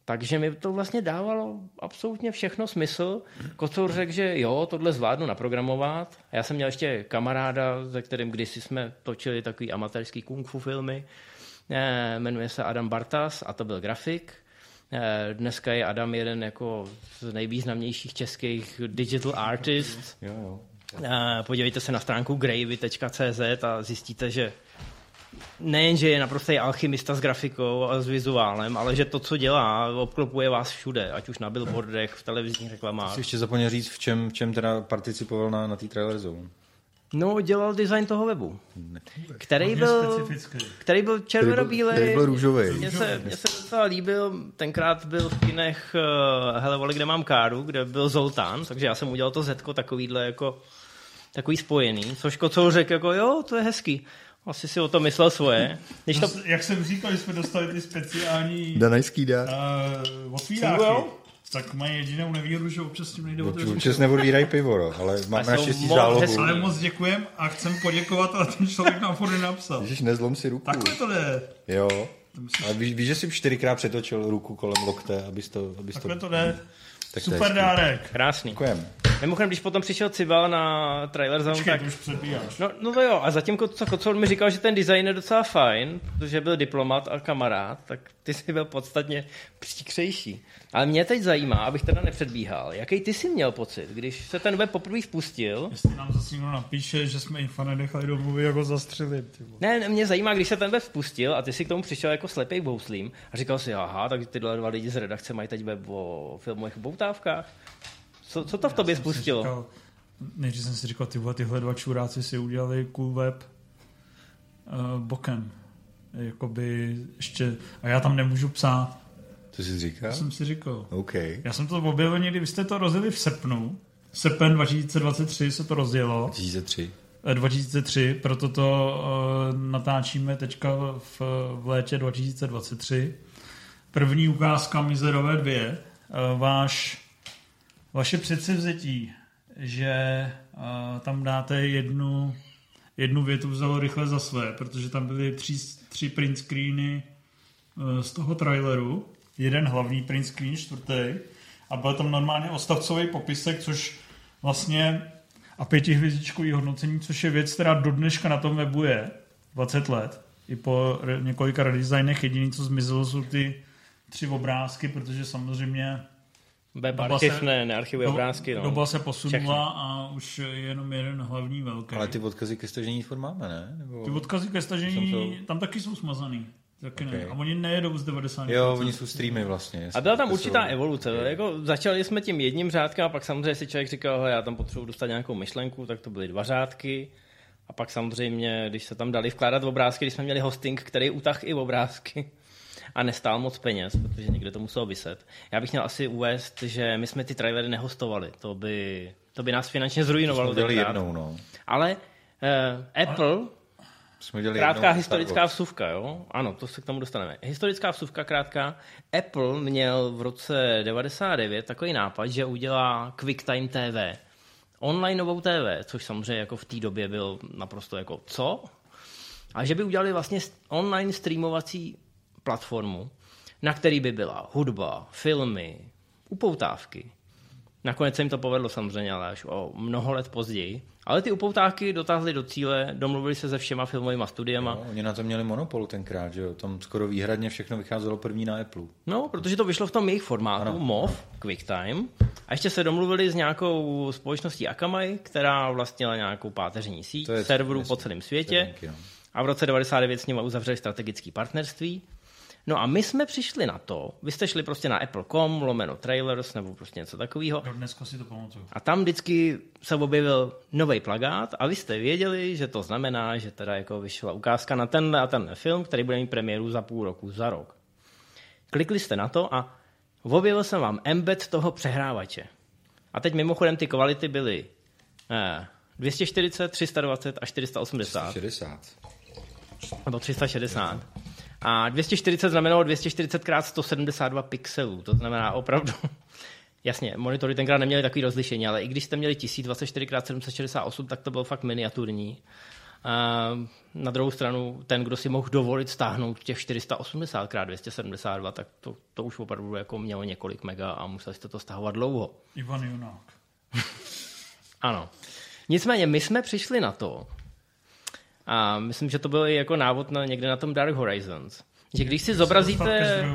Takže mi to vlastně dávalo absolutně všechno smysl. Kocour řekl, že jo, tohle zvládnu naprogramovat. A já jsem měl ještě kamaráda, se kterým kdysi jsme točili takový amatérský kung fu filmy. E, jmenuje se Adam Bartas a to byl grafik. E, dneska je Adam jeden jako z nejvýznamnějších českých digital artist. Jo, jo. E, podívejte se na stránku gravy tečka cé zet a zjistíte, že nejenže je naprostý alchymista s grafikou a s vizuálem, ale že to, co dělá, obklopuje vás všude, ať už na billboardech, v televizních reklamách. Jsi ještě zapomněl říct, v čem, v čem teda participoval na, na té Trailer Zone? No, dělal design toho webu, který byl, který byl červenobílej, který byl růžovej. Mně se, mně se docela líbil, tenkrát byl v kinech, hele vole, kde mám káru, kde byl Zoltán, takže já jsem udělal to zetko takovýhle jako takový spojený, což Kocour řekl jako jo, to je hezký. Asi si o to myslel svoje. Když to... No, jak jsem říkal, že jsme dostali ty speciální danajský dár. Uh, otvíráky. Tak mají jedinou nevýhodu, že občas tím nejde otevřít. Občas neodvírají pivo, no, ale máme naštěstí zálohu. Ale moc děkujem a chcem poděkovat, ale ten člověk nám furt nenapsal. Ježiš, nezlom si ruku. Takhle to jde. Jo. A víš, víš, že jsi čtyřikrát přetočil ruku kolem lokte, abys to... Abys Takhle to, to jde. Tak super to dárek. Krásný. Děkujem. Mimochodem, když potom přišel Cíval na Trailer Zone, tak... to už přebíjáš. No, no to jo, a zatím Kocour mi říkal, že ten design je docela fajn, protože byl diplomat a kamarád, tak ty jsi byl podstatně příkřejší. Ale mě teď zajímá, abych teda nepředbíhal, jaký ty jsi měl pocit, když se ten web poprvé spustil? Jestli nám zase někdo napíše, že jsme Infa nedechali domluvit, jako zastřelit. Ne, mě zajímá, když se ten web spustil a ty si k tomu přišel jako slepej bouslím a říkal si, aha, tak tyhle dva lidi z redakce mají teď web o filmových boutávkách. Co, co to v tobě spustilo? Říkal, než jsem si říkal, tyhle, tyhle dva čuráci si udělali cool web uh, bokem. Jakoby ještě, a já tam nemůžu psát. To jsi říkal? To jsem si říkal. Okay. Já jsem to objevil někdy, vy jste to rozjeli v srpnu. Srpen dva tisíce dvacet tři se to rozjelo. dva tisíce tři. dva tisíce tři, proto to uh, natáčíme teďka v, v létě dva tisíce dvacet tři. První ukázka Mizerové dvě. Uh, váš Vaše předsevzetí, že uh, tam dáte jednu, jednu větu vzalo rychle za své, protože tam byly tři, tři print screeny uh, z toho traileru, jeden hlavní print screen, čtvrtý, a byl tam normálně odstavcový popisek, což vlastně a pětihvězdičkový hodnocení, což je věc, která do dneška na tom webu je dvacet let. I po re, několika redesignech jediný, co zmizelo, jsou ty tři obrázky, protože samozřejmě web archiv, ne, nearchivuje obrázky. No. Doba se posunula všechny. A už je jenom jeden hlavní velký. Ale ty odkazy ke stažení furt máme, ne? Nebo... Ty odkazy ke stažení, to... tam taky jsou smazaný. Taky okay. Ne. A oni nejedou z devadesát procent. Jo, oni jsou streamy vlastně. A byla tam určitá jsou... evoluce. Okay. Jako začali jsme tím jedním řádkem a pak samozřejmě si člověk říkal, já tam potřebuji dostat nějakou myšlenku, tak to byly dva řádky. A pak samozřejmě, když se tam dali vkládat obrázky, když jsme měli hosting, který utah i obrázky. A nestál moc peněz, protože někde to muselo vyset. Já bych měl asi uvést, že my jsme ty trailery nehostovali. To by, to by nás finančně zruinovalo. To jsme jednou, no. Ale eh, Apple, ale krátká historická vsuvka, jo? Ano, to se k tomu dostaneme. Historická vsuvka krátká. Apple měl v roce devadesát devět takový nápad, že udělá QuickTime T V. Online novou T V, což samozřejmě jako v té době byl naprosto jako co? A že by udělali vlastně online streamovací platformu, na který by byla hudba, filmy, upoutávky. Nakonec se jim to povedlo samozřejmě, ale až o mnoho let později. Ale ty upoutávky dotáhly do cíle, domluvili se se všema filmovýma studiama. Jo, oni na to měli monopol tenkrát, že jo? Tam skoro výhradně všechno vycházelo první na Apple. No, protože to vyšlo v tom jejich formátu, ano. M O V, QuickTime. A ještě se domluvili s nějakou společností Akamai, která vlastnila nějakou páteřní síť serverů po celém světě. Tenky, no. A v roce devadesát devět s nimi uzavřeli strategické partnerství. No a my jsme přišli na to, vy jste šli prostě na apple tečka com, lomeno trailers, nebo prostě něco takového. Do dneska si to pamatuju. A tam vždycky se objevil nový plakát a vy jste věděli, že to znamená, že teda jako vyšla ukázka na tenhle a tenhle film, který bude mít premiéru za půl roku, za rok. Klikli jste na to a objevil jsem vám embed toho přehrávače. A teď mimochodem ty kvality byly eh, dvě stě čtyřicet, tři sta dvacet a čtyři sta osmdesát. tři sta šedesát. Nebo tři sta šedesát. A dvě stě čtyřicet znamenalo dvě stě čtyřicet krát sto sedmdesát dva pixelů, to znamená opravdu, jasně, monitory tenkrát neměly takový rozlišení, ale i když jste měli tisíc dvacet čtyři krát sedm set šedesát osm, tak to bylo fakt miniaturní. A na druhou stranu, ten, kdo si mohl dovolit stáhnout těch čtyři sta osmdesát krát dvě stě sedmdesát dva, tak to, to už opravdu jako mělo několik mega a museli jste to stahovat dlouho. Ivan Junák. Ano. Nicméně, my jsme přišli na to, a myslím, že to byl jako návod na, někde na tom Dark Horizons. Že když si zobrazíte,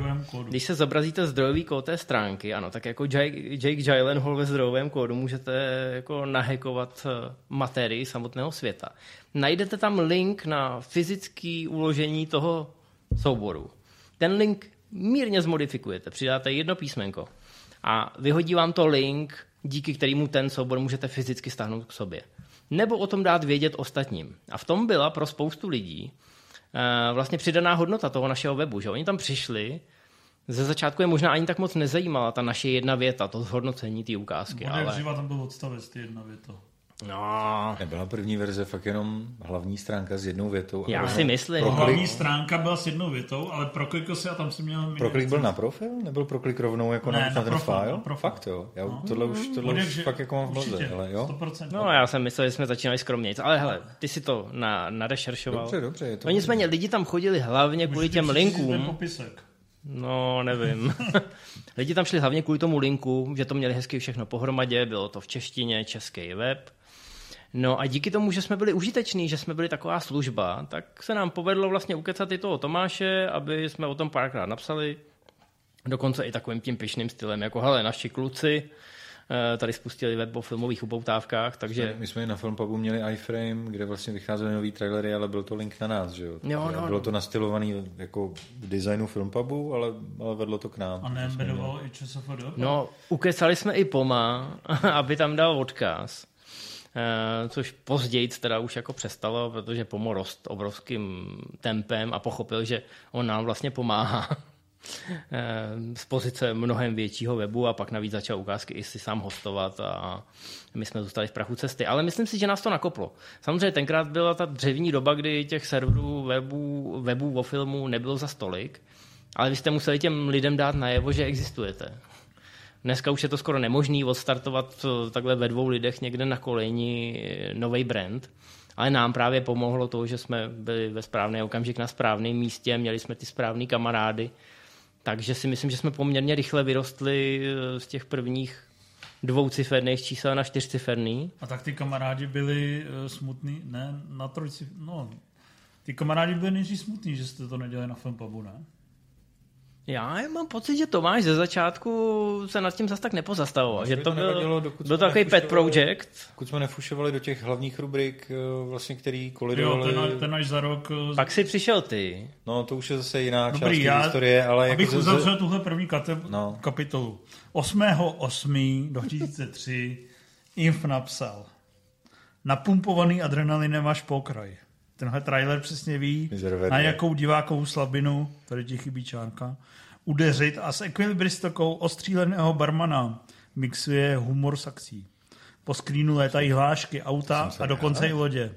když se zobrazíte zdrojový kód té stránky, ano, tak jako Jake Gyllenhaal ve zdrojovém kódu můžete jako nahekovat materii samotného světa. Najdete tam link na fyzické uložení toho souboru. Ten link mírně zmodifikujete, přidáte jedno písmenko a vyhodí vám to link, díky kterému ten soubor můžete fyzicky stáhnout k sobě. Nebo o tom dát vědět ostatním. A v tom byla pro spoustu lidí e, vlastně přidaná hodnota toho našeho webu, že oni tam přišli, ze začátku je možná ani tak moc nezajímala ta naše jedna věta, to zhodnocení té ukázky. Ale... Život tam byl odstavec, ty jedna věta. No. Nebyla první verze fakt jenom hlavní stránka s jednou větou. Já si myslím. Pro hlavní klik... stránka byla s jednou větou, ale proklikl si a tam si měl... Proklik byl na profil? Nebyl proklik rovnou jako ne, na, na ten profil, file? Profil. Fakt jo. Já no. Tohle už, tohle Bude, už fakt jako mám v hloze. No já jsem myslel, že jsme začínali skromnějc, ale hele, ty si to na, nadešeršoval. Dobře, dobře. Je to Oni jsme, lidi tam chodili hlavně kvůli těm linkům. No, nevím. Lidi tam šli hlavně kvůli tomu linku, že to měli hezky všechno pohromadě, bylo to v češtině, český web. No a díky tomu, že jsme byli užiteční, že jsme byli taková služba, tak se nám povedlo vlastně ukecat i toho Tomáše, aby jsme o tom párkrát napsali, dokonce i takovým tím pyšným stylem, jako hele, naši kluci tady spustili web o filmových upoutávkách, takže... My jsme na FilmPubu měli iFrame, kde vlastně vycházely nový trailery, ale byl to link na nás, že jo? Jo, no, bylo to nastylovaný jako v designu FilmPubu, ale, ale vedlo to k nám. A nejmenovalo i ČSFD? No, ukecali jsme i Poma, aby tam dal odkaz. Uh, což později teda už jako přestalo, protože Pomo rost obrovským tempem a pochopil, že on nám vlastně pomáhá uh, z pozice mnohem většího webu a pak navíc začal ukázky i si sám hostovat a my jsme zůstali v prachu cesty. Ale myslím si, že nás to nakoplo. Samozřejmě tenkrát byla ta dřevní doba, kdy těch serverů webů, webů o filmu nebylo za stolik, ale vy jste museli těm lidem dát najevo, že existujete. Dneska už je to skoro nemožné odstartovat takhle ve dvou lidech někde na koleni nový brand, ale nám právě pomohlo to, že jsme byli ve správný okamžik na správném místě, měli jsme ty správný kamarády, takže si myslím, že jsme poměrně rychle vyrostli z těch prvních dvouciferných čísel na čtyřciferný. A tak ty kamarádi byli smutný, ne, na trojci, no, ty kamarádi byli nejdřív smutný, že jste to nedělali na FilmPubu, ne? Já mám pocit, že Tomáš ze začátku se nad tím zas tak nepozastavoval. Že to byl, byl takový pet project. Dokud jsme nefušovali do těch hlavních rubrik, vlastně, který kolidovali. Jo, ten, ten až za rok... Pak si přišel ty. No, to už je zase jiná Dobrý, část já, historie, ale... Abych jako uzavřel ze... tuhle první kate... no. kapitolu. osmého osmého dva tisíce tři Inf napsal: napumpovaný adrenalinem až po kraj. Tenhle trailer přesně ví, na jakou divákovou slabinu, tady ti chybí čárka, udeřit a s ekvilibristokou ostříleného barmana mixuje humor s akcí. Po skrínu létají hlášky, auta a dokonce hrát. I lodě.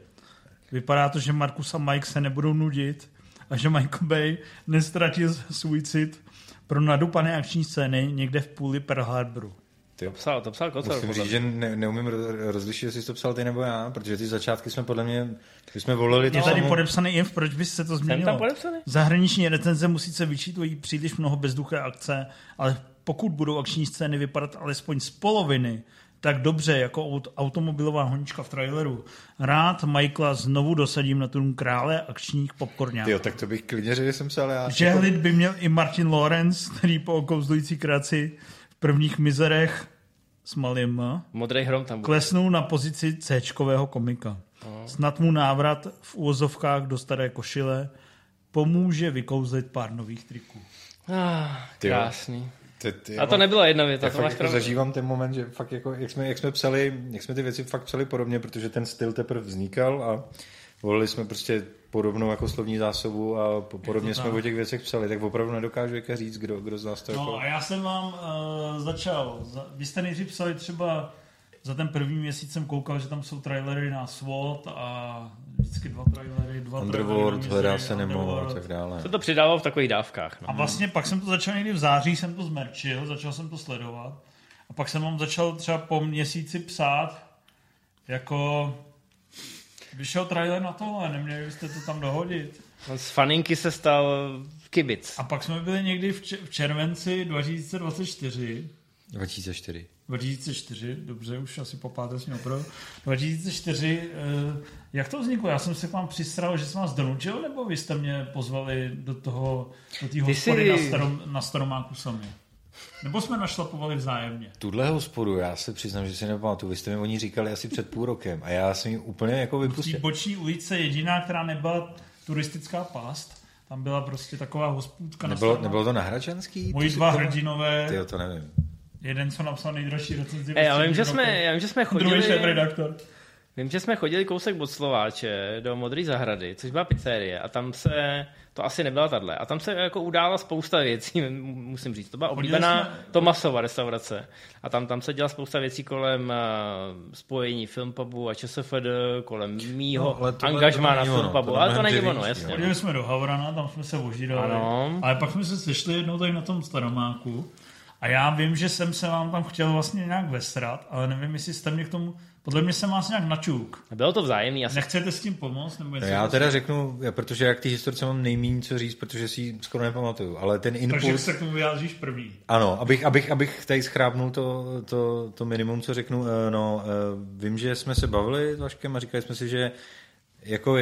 Vypadá to, že Markus a Mike se nebudou nudit a že Michael Bay nestratil svůj cit pro nadupané akční scény někde v půli Pearl Harboru. Ty. To psal, to psal Kocour. Musím říct, že ne, neumím rozlišit, jestli jsi to psal ty nebo já, protože ty začátky jsme podle mě, když jsme volili... Je tady podepsaný Inf, proč bys se to změnilo? Zahraniční recenze musí se vyčítují příliš mnoho bezduché akce, ale pokud budou akční scény vypadat alespoň z poloviny tak dobře jako automobilová honička v traileru, rád Michaela znovu dosadím na tům krále akčních popcorňáků. Jo, tak to bych klidně řekl, že jsem se ale... Já... Žehlit by měl i Martin Lawrence, který po okouzlující kraci prvních mizerech s malým modrý hrom tam klesnou na pozici C-čkového komika. Aha. Snad mu návrat v úvozovkách do staré košile pomůže vykouzlit pár nových triků. Ah, krásný. Ty, ty, a to nebyla jedna věta. Já to fakt jako zažívám ten moment, že fakt jako, jak, jsme, jak, jsme psali, jak jsme ty věci fakt psali podobně, protože ten styl teprve vznikal a volili jsme prostě podobnou jako slovní zásobu a podobně jsme o těch věcech psali, tak opravdu nedokážu jaké říct, kdo, kdo z nás to... No jako... a já jsem vám uh, začal, vy jste nejdřív psali třeba za ten první měsíc jsem koukal, že tam jsou trailery na SWAT a vždycky dva trailery, dva Underworld, hledá se nemohlo a tak dále. To to přidával v takových dávkách. No. A vlastně pak jsem to začal někdy v září, jsem to zmerčil, začal jsem to sledovat a pak jsem vám začal třeba po měsíci psát jako... Vyšel trailer na tohle, neměli byste to tam dohodit. Z faninky se stal kibic. A pak jsme byli někdy v, č- v červenci dva tisíce dvacet čtyři. dva tisíce čtyři. dva tisíce čtyři, dobře, už asi po páté jsme opravdu. dva tisíce čtyři, eh, jak to vzniklo? Já jsem se k vám přistral, že jsem vás donutil, nebo vy jste mě pozvali do toho, do té hospody jsi... na, starom, na Staromáku sami? Nebo jsme našlapovali vzájemně? Tuhle hospodu, já se přiznám, že si nepamatuju. Vy jste mi o ní říkali asi před půl rokem a já jsem ji úplně jako vypustil. Boční ulice jediná, která nebyla turistická pást. Tam byla prostě taková hospůdka. Nebylo, nebylo to na Hradčanský? Moji dva to... hrdinové. Tyjo, to nevím. Jeden, co napsal nejdražší recenzi. Já vím, že jsme chodili... Druhý šéf redaktor. Vím, že jsme chodili kousek od Slováče do Modré zahrady, což byla pizzerie, a tam se, to asi nebyla tahle, a tam se jako udála spousta věcí, musím říct, to byla oblíbená Tomasova restaurace. A tam, tam se dělala spousta věcí kolem spojení FilmPubu a ČSFD, kolem mýho no, angažmá na FilmPubu, ale to není ono, jasně. Chodili jsme do Havrana, tam jsme se ožírali, ano. Ale pak jsme se sešli jednou tady na tom Staromáku a já vím, že jsem se vám tam chtěl vlastně nějak vesrat, ale nevím, jestli jste mě k tomu... Podle mě jsem vás nějak načuk. Bylo to vzájemný. Asi. Nechcete s tím pomoct? Nebo já teda řeknu, protože jak ty historice mám nejméně co říct, protože si ji skoro nepamatuju, ale ten impuls... Takže se k tomu vyjádříš první. Ano, abych, abych, abych tady schrábnul to, to, to minimum, co řeknu. No, vím, že jsme se bavili s Vaškem a říkali jsme si, že jako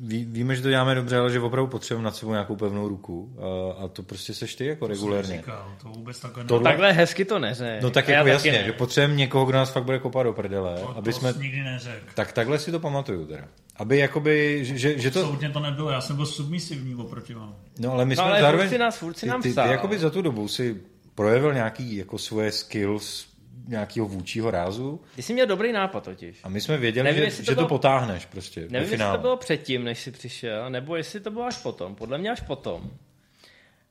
ví, víme, že to děláme dobře, ale že opravdu potřebujeme nad sebou nějakou pevnou ruku a, a to prostě seš ty jako to regulérně. Říkal, to vůbec takhle, Tohle... no, takhle hezky to neřek. No tak já jako jasně, ne. Že potřebujeme někoho, kdo nás fakt bude kopat do prdele. To, aby to jsme... nikdy neřek. Tak takhle si to pamatuju teda. Aby jakoby, že, že, že to... Soudně to nebylo, já jsem byl submisivní oproti vám. No ale my no, jsme ale zároveň... Furt nás, furt si nám ty, ty, ty jakoby za tu dobu si projevil nějaký jako svoje skills nějakého vůdčího rázu. Ty jsi měl dobrý nápad totiž. A my jsme věděli, nevím, že, to, že bylo... to potáhneš prostě. Nevím, jestli to bylo předtím, než jsi přišel, nebo jestli to bylo až potom. Podle mě až potom.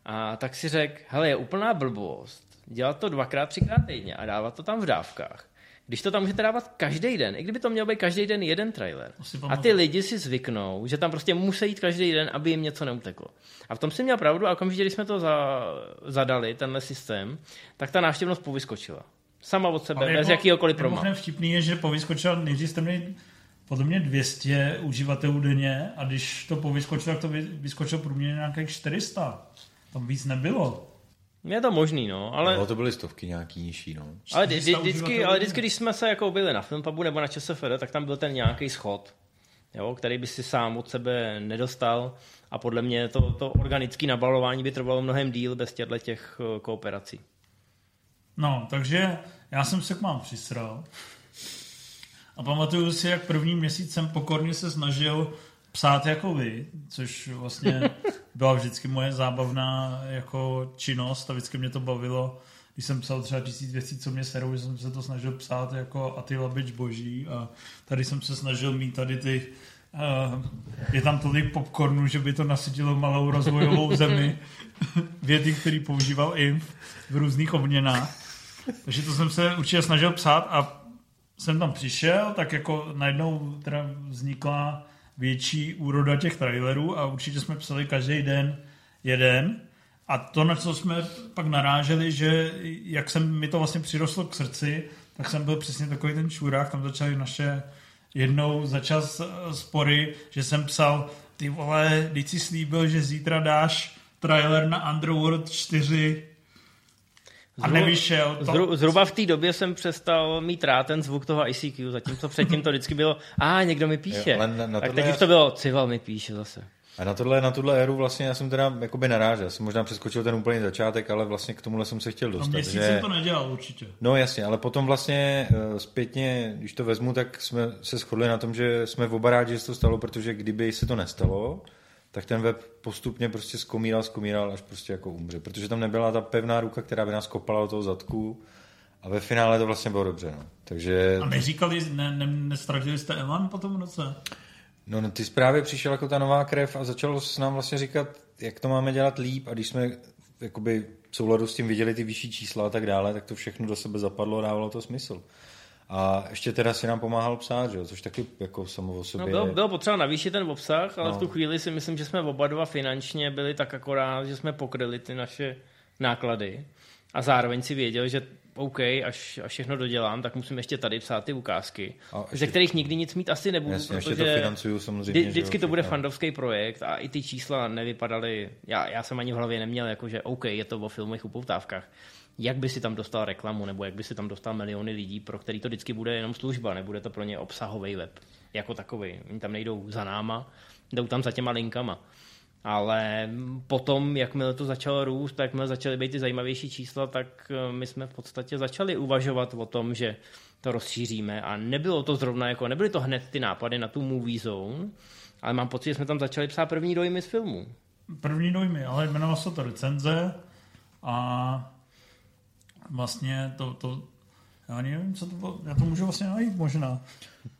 A tak si řekl, hele, je úplná blbost dělat to dvakrát, třikrát týdně a dávat to tam v dávkách. Když to tam můžete dávat každý den, i kdyby to měl být každý den jeden trailer. A ty lidi si zvyknou, že tam prostě musí jít každý den, aby jim něco neuteklo. A v tom si měl pravdu a okamžitě, když jsme to za... zadali, tenhle systém, tak ta návštěvnost povyskočila. Sama od sebe, bez jakýhokoliv proma. Možná vtipný je, že povyskočil, nejdřív jste měli podle mě dvě stě uživatelů denně a když to povyskočil, tak to vyskočil průměrně nějakých čtyři sta. Tam víc nebylo. Je to možný, no, ale... No, to byly stovky nějaký nižší, no. Ale vždycky, ale vždycky, když jsme se jako byli na FilmPubu nebo na ČSFD, tak tam byl ten nějaký schod, jo, který by si sám od sebe nedostal a podle mě to, to organické nabalování by trvalo mnohem díl bez těchto těch kooperací. No, takže já jsem se k vám přisral a pamatuju si, jak první měsíc jsem pokorně se snažil psát jako vy, což vlastně byla vždycky moje zábavná jako činnost a vždycky mě to bavilo. Když jsem psal třeba tisíc věcí, co mě serou, že jsem se to snažil psát jako Attila Bič Boží a tady jsem se snažil mít tady ty... Uh, je tam tolik popcornu, že by to nasytilo malou rozvojovou zemi věty, který používal Inf v různých obměnách. Takže to jsem se určitě snažil psát a jsem tam přišel, tak jako najednou teda vznikla větší úroda těch trailerů a určitě jsme psali každý den jeden. A to, na co jsme pak naráželi, že jak jsem, mi to vlastně přirostlo k srdci, tak jsem byl přesně takový ten čurák, tam začaly naše jednou za čas spory, že jsem psal, ty vole, když jsi slíbil, že zítra dáš trailer na Underworld čtyři a nevyšel. To... Zru, zhruba v té době jsem přestal mít rád ten zvuk toho I C Q, zatímco předtím to vždycky bylo, a někdo mi píše. Jo, na, na tak teď už to bylo, Cíval mi píše zase. A na tohle, na tuhle éru vlastně já jsem teda jakoby narážel. Já jsem možná přeskočil ten úplný začátek, ale vlastně k tomuhle jsem se chtěl dostat. No měsíc že... jsem to nedělal určitě. No jasně, ale potom vlastně zpětně, když to vezmu, tak jsme se shodli na tom, že jsme oba rádi, že se to stalo, protože kdyby se to nestalo, tak ten web postupně prostě skomíral, skomíral, až prostě jako umře. Protože tam nebyla ta pevná ruka, která by nás kopala do toho zadku a ve finále to vlastně bylo dobře. No. Takže... A neříkali, ne, ne, nestratili jste Elan po tom roce? No, no ty zprávě přišel jako ta nová krev a začalo s nám vlastně říkat, jak to máme dělat líp a když jsme jakoby v souladu s tím viděli ty vyšší čísla a tak dále, tak to všechno do sebe zapadlo a dávalo to smysl. A ještě teda si nám pomáhal psát, že jo, což taky jako samo o sobě... No, bylo, bylo potřeba navýšit ten obsah, ale no. V tu chvíli si myslím, že jsme oba dva finančně byli tak akorát, že jsme pokryli ty naše náklady a zároveň si věděl, že OK, až, až všechno dodělám, tak musím ještě tady psát ty ukázky, ještě, ze kterých nikdy nic mít asi nebudu, jasně, protože to financuju, samozřejmě, vždy, vždycky to bude fandovský projekt a i ty čísla nevypadaly, já, já jsem ani v hlavě neměl, jakože OK, je to o filmech upoutávkách, jak by si tam dostal reklamu, nebo jak by si tam dostal miliony lidí, pro který to vždycky bude jenom služba, nebude to pro ně obsahový web, jako takový. Oni tam nejdou za náma, jdou tam za těma linkama. Ale potom, jakmile to začalo růst, jakmile začaly být ty zajímavější čísla, tak my jsme v podstatě začali uvažovat o tom, že to rozšíříme a nebylo to zrovna jako, nebyly to hned ty nápady na tu Movie Zone, ale mám pocit, že jsme tam začali psát první dojmy z filmů. První dojmy, ale jmenovalo se to recenze a vlastně to, to Já nevím, co to bylo, já to můžu vlastně najít možná.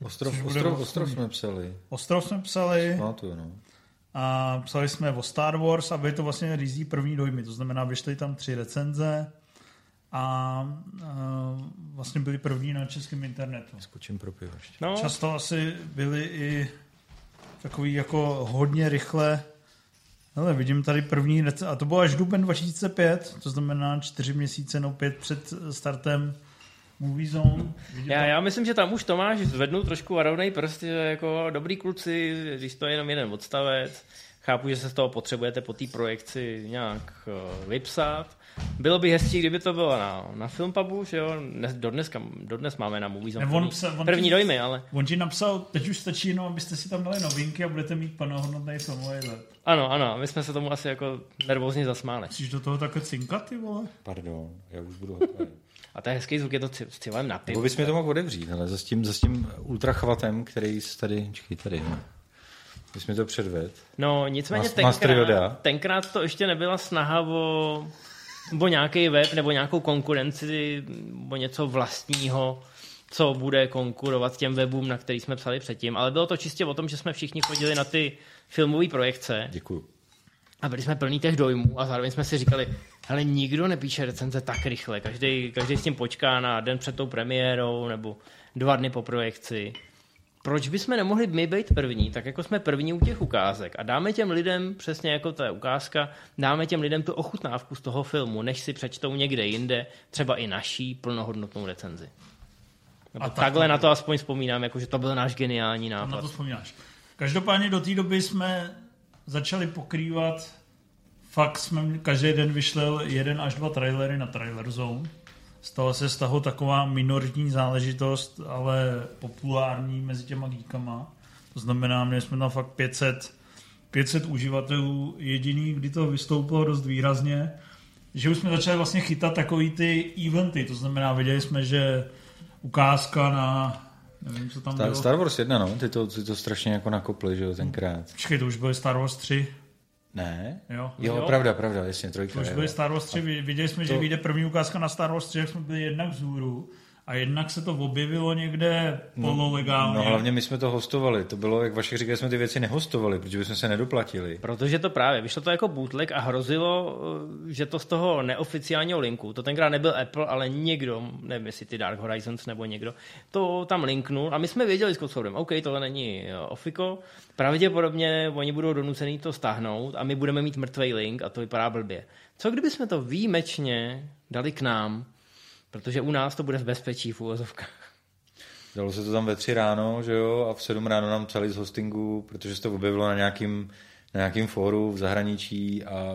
Ostrov, ostrov, ostrov jsme psali. Ostrov jsme psali. Smátu, no. A psali jsme o Star Wars a byly to vlastně rizí první dojmy. To znamená, vyšly tam tři recenze a, a vlastně byli první na českém internetu. Skočím pro pivo ještě. No. Často asi byly i takový jako hodně rychle. Hele, vidím tady první recenze. A to bylo až duben dva tisíce pět, to znamená čtyři měsíce, no pět před startem Movie Zone. Já, já myslím, že tam už Tomáš zvednul trošku varovnej prst, že jako dobrý kluci, když to je jenom jeden odstavec, chápu, že se z toho potřebujete po té projekci nějak vypsat. Bylo by hezčí, kdyby to bylo na, na FilmPubu, že jo, dodnes, dodnes máme na Movie Zone on psa, on první ti, dojmy, ale... On ti napsal, teď už stačí jenom, abyste si tam dali novinky a budete mít plnohodnotný filmový let. Ano, ano, my jsme se tomu asi jako nervózně zasmáli. Chcíš do toho takhle cinkat, ty vole? Pardon, já už budu hotový. A ten hezký zvuk je to s Cívalem na pivu. Nebo bys mi to mohl odevřít, ale za tím, tím ultrachvatem, který jsi tady, čekaj tady, ne? Bys mi to předved. No nicméně tenkrát, tenkrát to ještě nebyla snaha o, o nějaký web nebo nějakou konkurenci, o něco vlastního, co bude konkurovat těm webům, na který jsme psali předtím. Ale bylo to čistě o tom, že jsme všichni chodili na ty filmové projekce. Děkuju. A byli jsme plní těch dojmů a zároveň jsme si říkali, hele, nikdo nepíše recenze tak rychle, každý, každý s tím počká na den před tou premiérou nebo dva dny po projekci. Proč bychom nemohli my být první, tak jako jsme první u těch ukázek a dáme těm lidem, přesně jako ta ukázka, dáme těm lidem tu ochutnávku z toho filmu, než si přečtou někde jinde, třeba i naší plnohodnotnou recenzi. A takhle tak... na to aspoň vzpomínám, jako že to byl náš geniální nápad. Na to vzpomínáš. Každopádně do té doby jsme začali pokrývat, fakt jsme každý den vyšlel jeden až dva trailery na Trailer Zone. Stala se z toho taková minoritní záležitost, ale populární mezi těma geekama. To znamená, měli jsme tam fakt pět set, pět set uživatelů, jediný, kdy to vystoupilo dost výrazně, že už jsme začali vlastně chytat takový ty eventy, to znamená, viděli jsme, že ukázka na... Nevím, co tam Star, Star Wars jedna, no, ty to, ty to strašně jako nakopli, že jo, tenkrát. Počkej, to už byly Star Wars tři. Ne? Jo, jo, jo. pravda, pravda, jasně, trojka. To už byly Star Wars tři, viděli jsme, to... že vyjde první ukázka na Star Wars tři, jak jsme byli jednak vzhůru a jednak se to objevilo někde pololegálně. No, no hlavně my jsme to hostovali, to bylo, jak Vašek říkal, jsme ty věci nehostovali, protože bychom se nedoplatili. Protože to právě, vyšlo to jako bootleg a hrozilo, že to z toho neoficiálního linku, to tenkrát nebyl Apple, ale někdo, nevím jestli ty Dark Horizons nebo někdo, to tam linknul a my jsme věděli s Kocourem, OK, tohle není ofiko, pravděpodobně oni budou donucený to stáhnout a my budeme mít mrtvej link a to vypadá blbě. Co kdyby jsme to výjimečně dali k nám? Protože u nás to bude v bezpečí v uvozovkách. Dalo se to tam ve tři ráno, že jo, a v sedm ráno nám psali z hostingu, protože se to objevilo na nějakým, na nějakým fóru v zahraničí a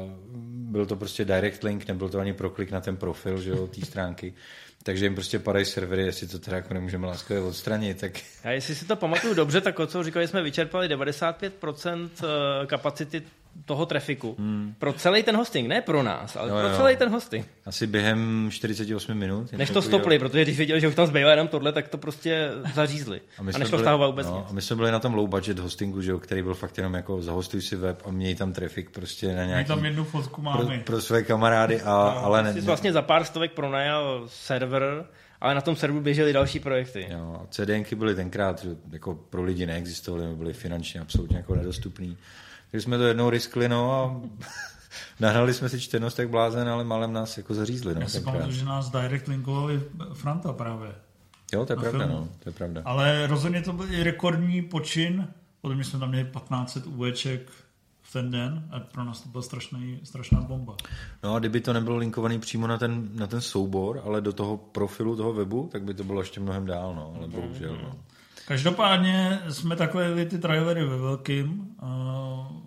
byl to prostě direct link, nebyl to ani proklik na ten profil, že jo, té stránky. Takže jim prostě padají servery, jestli to teda jako nemůžeme láskavě odstranit. Tak... A jestli si to pamatuju dobře, tak o co říkali, jsme vyčerpali devadesát pět procent kapacity toho trafiku. Hmm. Pro celý ten hosting, ne pro nás, ale jo, pro celý jo. ten hosting. Asi během čtyřicet osm minut. Než to stopli, protože když viděli, že už tam zbývá jenom tohle, tak to prostě zařízli. A, a nešlo stahovat vůbec no, nic. A my jsme byli na tom low budget hostingu, že jo, který byl fakt jenom jako zahostuj si web a měj tam trafik prostě na nějaký... Měj tam jednu fotku máme. Pro, pro své kamarády a... No, ale ne, jsi vlastně za pár stovek pronajal server, ale na tom serveru běžely další projekty. Jo, CDNky byly tenkrát, že jako pro lidi neexistovaly, byly finančně absolutně jako nedostupný. Když jsme to jednou riskli, no a nahnali jsme si čtenost jak blázen, ale málem nás jako zařízli. No, já si pamatuju, že nás direct linkovali Franta právě. Jo, to je pravda, no, to je pravda. Ale rozhodně to byl i rekordní počin, protože jsme tam měli patnáct set úveček v ten den a pro nás to byla strašný, strašná bomba. No a kdyby to nebylo linkovaný přímo na ten, na ten soubor, ale do toho profilu toho webu, tak by to bylo ještě mnohem dál, no, ale bohužel, no. Každopádně jsme takhle jeli ty trailery ve velkým, uh,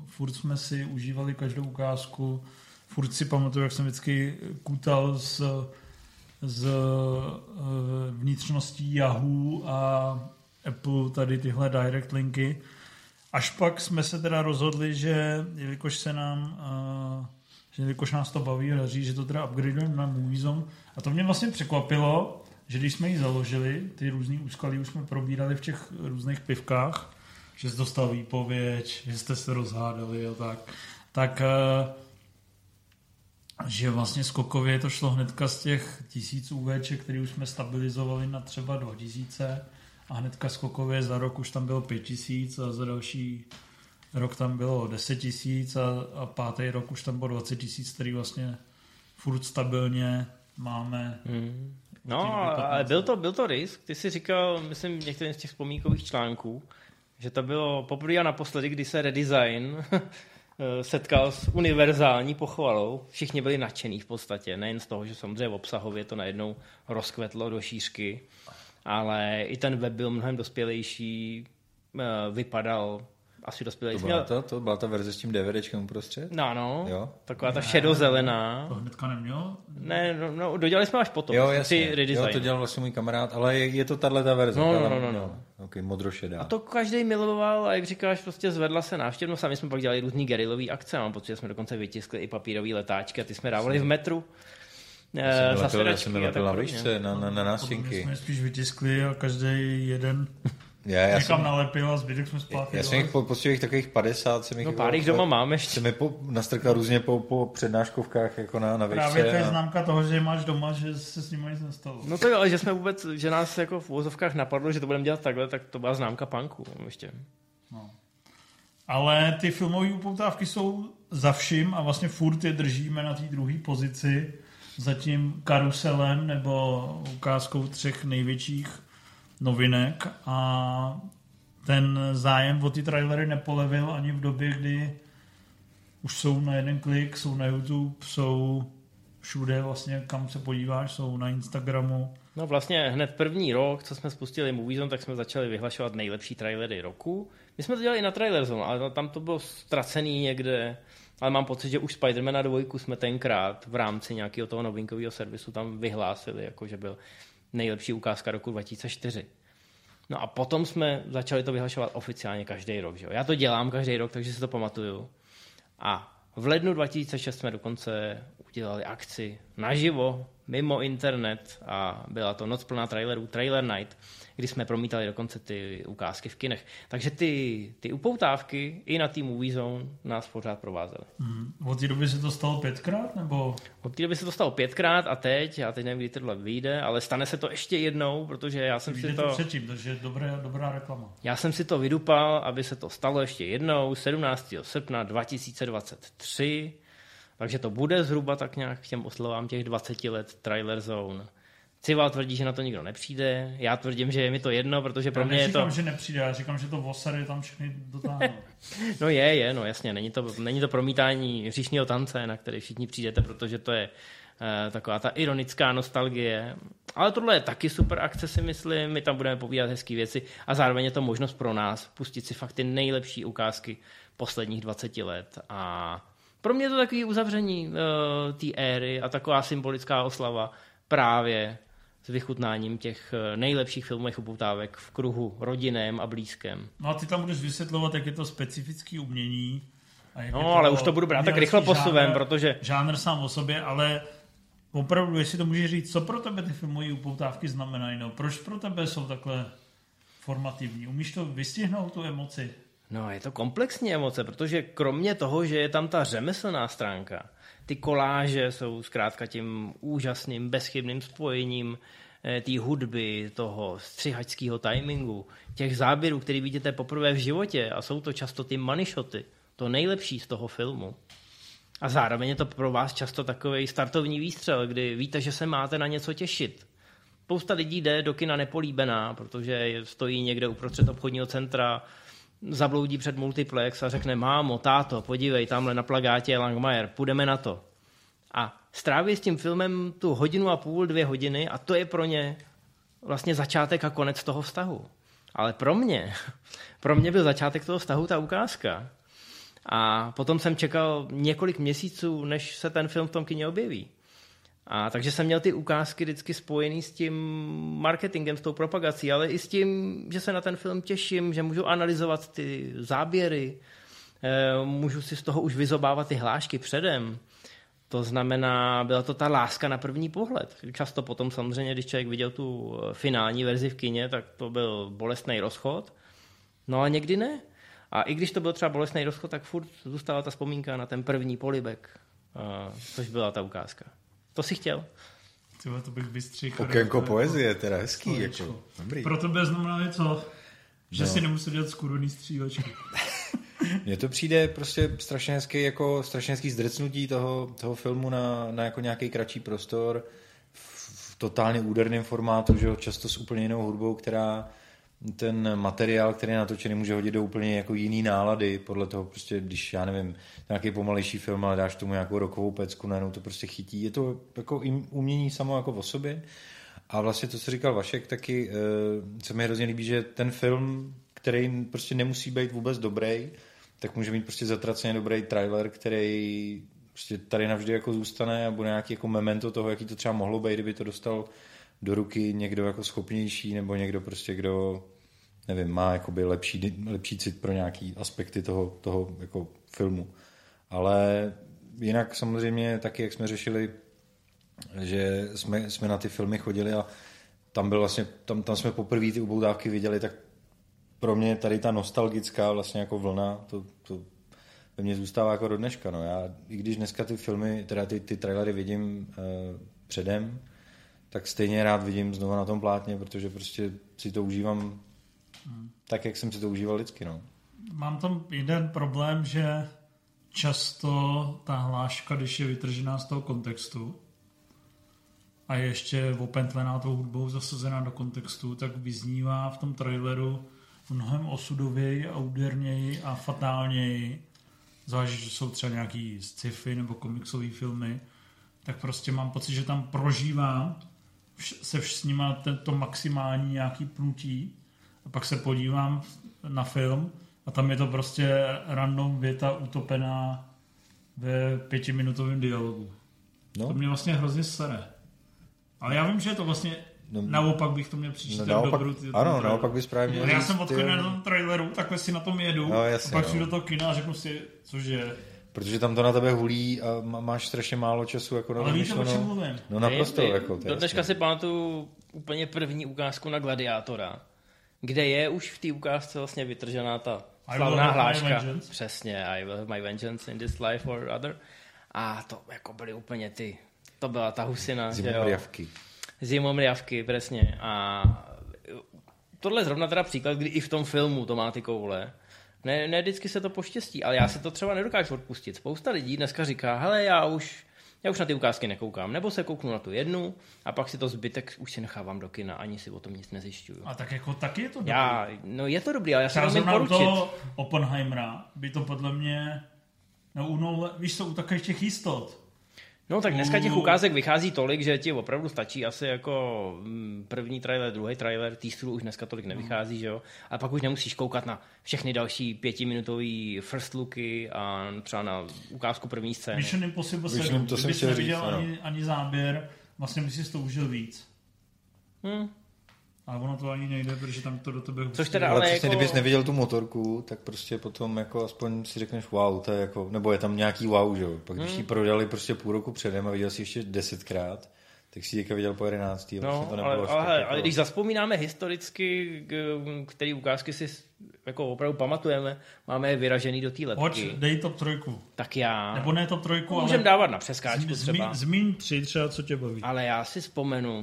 furt jsme si užívali každou ukázku, furt si pamatuju, jak jsem vždycky kutal z, z uh, vnitřností Yahoo a Apple tady tyhle direct linky. Až pak jsme se teda rozhodli, že jelikož se nám, uh, že jelikož nás to baví, že to teda upgradeujeme na Movie Zone. A to mě vlastně překvapilo, že když jsme ji založili, ty různý úskalí už jsme probírali v těch různých pivkách, že jsi dostal výpověď, že jste se rozhádali a tak, tak že vlastně skokově to šlo hnedka z těch tisíc UVček, který už jsme stabilizovali na třeba do tisíce, a hnedka skokově za rok už tam bylo pět tisíc a za další rok tam bylo deset tisíc a, a pátý rok už tam bylo dvacet tisíc, který vlastně furt stabilně máme. Hmm. No, ale byl to, byl to risk. Ty jsi říkal, myslím, některým z těch vzpomínkových článků, že to bylo poprvé a naposledy, kdy se redesign setkal s univerzální pochvalou. Všichni byli nadšený v podstatě. Nejen z toho, že samozřejmě obsahově to najednou rozkvetlo do šířky, ale i ten web byl mnohem dospělejší, vypadal asi dospělejší. To byla ta, to byla ta verze s tím DVDčkem uprostřed? No, no. Jo? Taková ta šedozelená. To hnedka nemělo? Ne, no, no, dodělali jsme až potom. Jo, jasně. Jo, to dělal vlastně můj kamarád, ale je, je to tato verze. No, no, no, no, no. Okay, modrošedá. A to každý miloval, a jak říkáš, prostě zvedla se návštěvnost. Sami jsme pak dělali různý gerilové akce, mám pocit, že jsme dokonce vytiskli i papírové letáčky a ty jsme dávali v metru. Já jsem letěl na výšce, na, na, na nástěnky. Jsme spíš vytiskli a každý jeden já, já někam jsem, nalepil a zbytek jsme splátil. Já jsem jich po, postělých takových padesát. Jsem no pár jich doma máme ještě. Jsem je po, nastrkla různě po, po přednáškovkách jako na, na výšce. Právě to je a... známka toho, že máš doma, že se s nimi nic nestalo. No to jo, ale že jsme vůbec, že nás jako v uvozovkách napadlo, že to budeme dělat takhle, tak to byla známka punku ještě. No. Ale ty filmové upoutávky jsou za vším a vlastně furt je držíme na té druhé pozici. Za tím karuselem nebo ukázkou třech největších novinek a ten zájem o ty trailery nepolevil ani v době, kdy už jsou na jeden klik, jsou na YouTube, jsou všude vlastně, kam se podíváš, jsou na Instagramu. No vlastně hned první rok, co jsme spustili Movie Zone, tak jsme začali vyhlašovat nejlepší trailery roku. My jsme to dělali i na TrailerZone, ale tam to bylo ztracený někde. Ale mám pocit, že už Spidermana dvojku jsme tenkrát v rámci nějakého toho novinkového servisu tam vyhlásili, jako že byl nejlepší ukázka roku dva tisíce čtyři. No a potom jsme začali to vyhlašovat oficiálně každý rok. Že jo? Já to dělám každý rok, takže si to pamatuju. A v lednu dva tisíce šest jsme dokonce udělali akci naživo, mimo internet, a byla to noc plná trailerů, Trailer Night, kdy jsme promítali dokonce ty ukázky v kinech. Takže ty, ty upoutávky i na tým Movie Zone nás pořád provázely. Hmm. Od té doby se to stalo pětkrát? Nebo? Od té doby se to stalo pětkrát a teď, já teď nevím, kdy tohle vyjde, ale stane se to ještě jednou, protože já jsem vyjde si to... Vyjde to předtím, takže je dobrá, dobrá reklama. Já jsem si to vydupal, aby se to stalo ještě jednou, sedmnáctého srpna dva tisíce dvacet tři, takže to bude zhruba tak nějak k těm oslavám těch dvacet let Trailer Zone. Cíval tvrdí, že na to nikdo nepřijde, já tvrdím, že je mi to jedno, protože pro já mě je to... Já neříkám, že nepřijde, já říkám, že to voser je tam všechny dotáhnou. No je, je, no jasně, není to, není to promítání říšního tance, na který všichni přijdete, protože to je uh, taková ta ironická nostalgie. Ale tohle je taky super akce, si myslím, my tam budeme povídat hezký věci a zároveň je to možnost pro nás pustit si fakt ty nejlepší ukázky posledních dvaceti let a... Pro mě je to takové uzavření uh, té éry a taková symbolická oslava právě s vychutnáním těch nejlepších filmových upoutávek v kruhu rodinném a blízkém. No a ty tam budeš vysvětlovat, jak je to specifické umění. A jak no, je to ale už to budu brát tak rychle posuvem, protože... Žánr sám o sobě, ale opravdu, jestli to můžeš říct, co pro tebe ty filmové upoutávky znamenají, no, proč pro tebe jsou takhle formativní? Umíš to vystihnout, tu emoci? No, je to komplexní emoce, protože kromě toho, že je tam ta řemeslná stránka, ty koláže jsou zkrátka tím úžasným, bezchybným spojením té hudby, toho střihačského timingu, těch záběrů, který vidíte poprvé v životě, a jsou to často ty money shoty, to nejlepší z toho filmu. A zároveň je to pro vás často takový startovní výstřel, kdy víte, že se máte na něco těšit. Spousta lidí jde do kina nepolíbená, protože stojí někde uprostřed obchodního centra, zabloudí před multiplex a řekne mámo, táto, podívej, tamhle na plakátě je Langmajer, půjdeme na to. A stráví s tím filmem tu hodinu a půl, dvě hodiny a to je pro ně vlastně začátek a konec toho vztahu. Ale pro mě, pro mě byl začátek toho vztahu ta ukázka. A potom jsem čekal několik měsíců, než se ten film v tom kině objeví. A takže jsem měl ty ukázky vždycky spojený s tím marketingem, s tou propagací, ale i s tím, že se na ten film těším, že můžu analyzovat ty záběry, můžu si z toho už vyzobávat ty hlášky předem. To znamená, byla to ta láska na první pohled. Často potom samozřejmě, když člověk viděl tu finální verzi v kině, tak to byl bolestný rozchod. No a někdy ne. A i když to byl třeba bolestný rozchod, tak furt zůstala ta vzpomínka na ten první polibek. Uh, což byla ta ukázka. To si chtěl. Tyba, to bych vystřihl. Okénko poezie, teda hezký. Jako. Dobrý. Proto by znamenalo něco, že no. si nemusel dělat skurvený střílečky. Mně to přijde prostě strašně hezký, jako strašně hezký zdrcnutí toho, toho filmu na, na jako nějaký kratší prostor v, v totálně úderném formátu, že často s úplně jinou hudbou, která ten materiál, který je natočený, může hodit do úplně jako jiný nálady, podle toho prostě, když, já nevím, nějaký pomalejší film, ale dáš tomu nějakou rockovou pecku, najednou to prostě chytí. Je to jako umění samo jako o sobě. A vlastně to, co říkal Vašek, taky se mi hrozně líbí, že ten film, který prostě nemusí být vůbec dobrý, tak může mít prostě zatraceně dobrý trailer, který prostě tady navždy jako zůstane a bude nějaký jako memento toho, jaký to třeba mohlo být, kdyby to dostal do ruky někdo jako schopnější nebo někdo prostě, kdo nevím, má jakoby lepší, lepší cit pro nějaký aspekty toho, toho jako filmu. Ale jinak samozřejmě taky, jak jsme řešili, že jsme, jsme na ty filmy chodili a tam byl vlastně, tam, tam jsme poprvé ty upoutávky viděli, tak pro mě tady ta nostalgická vlastně jako vlna, to, to ve mně zůstává jako do dneška. No. Já, i když dneska ty filmy, teda ty, ty trailery vidím eh, předem, tak stejně rád vidím znovu na tom plátně, protože prostě si to užívám hmm. tak, jak jsem si to užíval vždycky. No. Mám tam jeden problém, že často ta hláška, když je vytržená z toho kontextu a je ještě opentlená tou hudbou, zasazená do kontextu, tak vyznívá v tom traileru mnohem osudověji a úderněji a fatálněji. Záleží, že jsou třeba nějaký sci-fi nebo komiksové filmy, tak prostě mám pocit, že tam prožívám se s nima to maximální nějaký pnutí a pak se podívám na film a tam je to prostě random věta utopená ve pětiminutovém dialogu. No. To mě vlastně hrozně sere. Ale já vím, že je to vlastně no, naopak bych to měl přičítat no, dobrou ty, ano, trailer. Naopak bys právě měl. Já jsem odkvěl na tom traileru, takhle si na tom jedu no, jasně, a pak přijdu no. do toho kina a řeknu si, cože... Protože tam to na tebe hulí a máš strašně málo času. Jako ale víte, o čem mluvím. No naprosto. Ty, jako, do dneška si pamatuju úplně první ukázku na Gladiátora, kde je už v té ukázce vlastně vytržená ta slavná hláška. Přesně, I will have my vengeance in this life or other. A to jako byly úplně ty, to byla ta husina. Zimomrjavky. Zimomrjavky, přesně. A tohle zrovna teda příklad, kdy i v tom filmu to má ty koule. Ne, ne vždycky se to poštěstí, ale já se to třeba nedokážu odpustit. Spousta lidí dneska říká, hele, já už, já už na ty ukázky nekoukám, nebo se kouknu na tu jednu a pak si to zbytek už si nechávám do kina, ani si o tom nic nezjišťuju. A tak jako taky je to dobrý. Já, no je to dobrý, ale já se to nemůžu poručit. Toho Oppenheimera by to podle mě, no, no víš co, u takových těch jistot. No tak dneska těch ukázek vychází tolik, že ti opravdu stačí asi jako první trailer, druhý trailer, teaserů už dneska tolik nevychází, že jo? A pak už nemusíš koukat na všechny další pětiminutové first looky a třeba na ukázku první scény. Mission Impossible sedm, kdybych neviděl ani, ani záběr, vlastně bys si to užil víc. Hmm. Ale ono to ani nejde, protože tam to do tebe... Což teda ale přesně, jako... kdybys neviděl tu motorku, tak prostě potom jako aspoň si řekneš wow, to je jako... Nebo je tam nějaký wow, že jo? Pak když hmm. ji prodali prostě půl roku předem a viděl si ještě desetkrát, tak si teďka viděl po jedenáctý. No, vlastně to nebylo ale, ale, ale když zazpomínáme historicky, který ukázky si jako opravdu pamatujeme, máme je vyražený do té letky. Hoď, dej top trojku. Tak já... Nebo ne top trojku, můžem ale... Můžeme dávat na přeskáčku zmi, třeba. Zmíň tři třeba, co tě baví. Ale já si vzpomenu,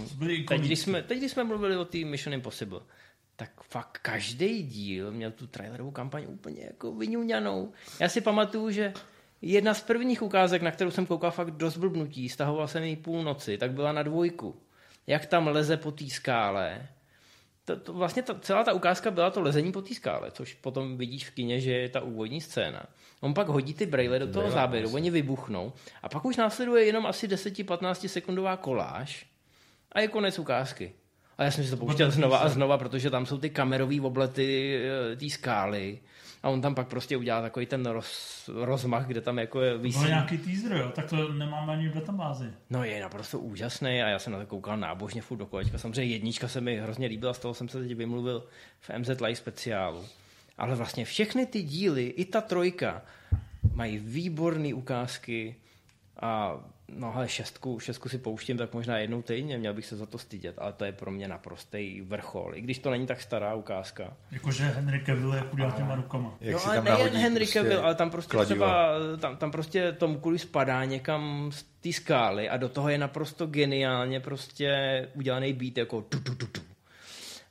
teď když, jsme, teď když jsme mluvili o té Mission Impossible, tak fakt každý díl měl tu trailerovou kampaň úplně jako vyňuňanou. Já si pamatuju, že... Jedna z prvních ukázek, na kterou jsem koukal fakt do zblbnutí, stahoval jsem ji půl noci, tak byla na dvojku. Jak tam leze po té skále. To, to, vlastně ta, celá ta ukázka byla to lezení po té skále, což potom vidíš v kině, že je ta úvodní scéna. On pak hodí ty brejle do toho záběru, oni vybuchnou a pak už následuje jenom asi deset až patnáct sekundová koláž a je konec ukázky. A já jsem si to pouštěl znova a znova, protože tam jsou ty kamerový oblety té skály. A on tam pak prostě udělá takový ten roz, rozmach, kde tam jako je výsledný. No nějaký teaser, jo? Tak to nemáme ani v databázi. No je naprosto úžasný a já jsem na to koukal nábožně furt do kolečka. Samozřejmě jednička se mi hrozně líbila, z toho jsem se teď vymluvil v M Z Live speciálu. Ale vlastně všechny ty díly, i ta trojka, mají výborné ukázky a No ale šestku, šestku si pouštím tak možná jednou týdně, měl bych se za to stydět, ale to je pro mě naprostý vrchol, i když to není tak stará ukázka. Jakože Henry Cavill je chudá těma rukama. Jak no ale nejen Henry Cavill, prostě ale tam prostě kladiva. třeba, tam, tam prostě Tom Cruise padá někam z té skály a do toho je naprosto geniálně prostě udělaný beat jako tu tu tu tu.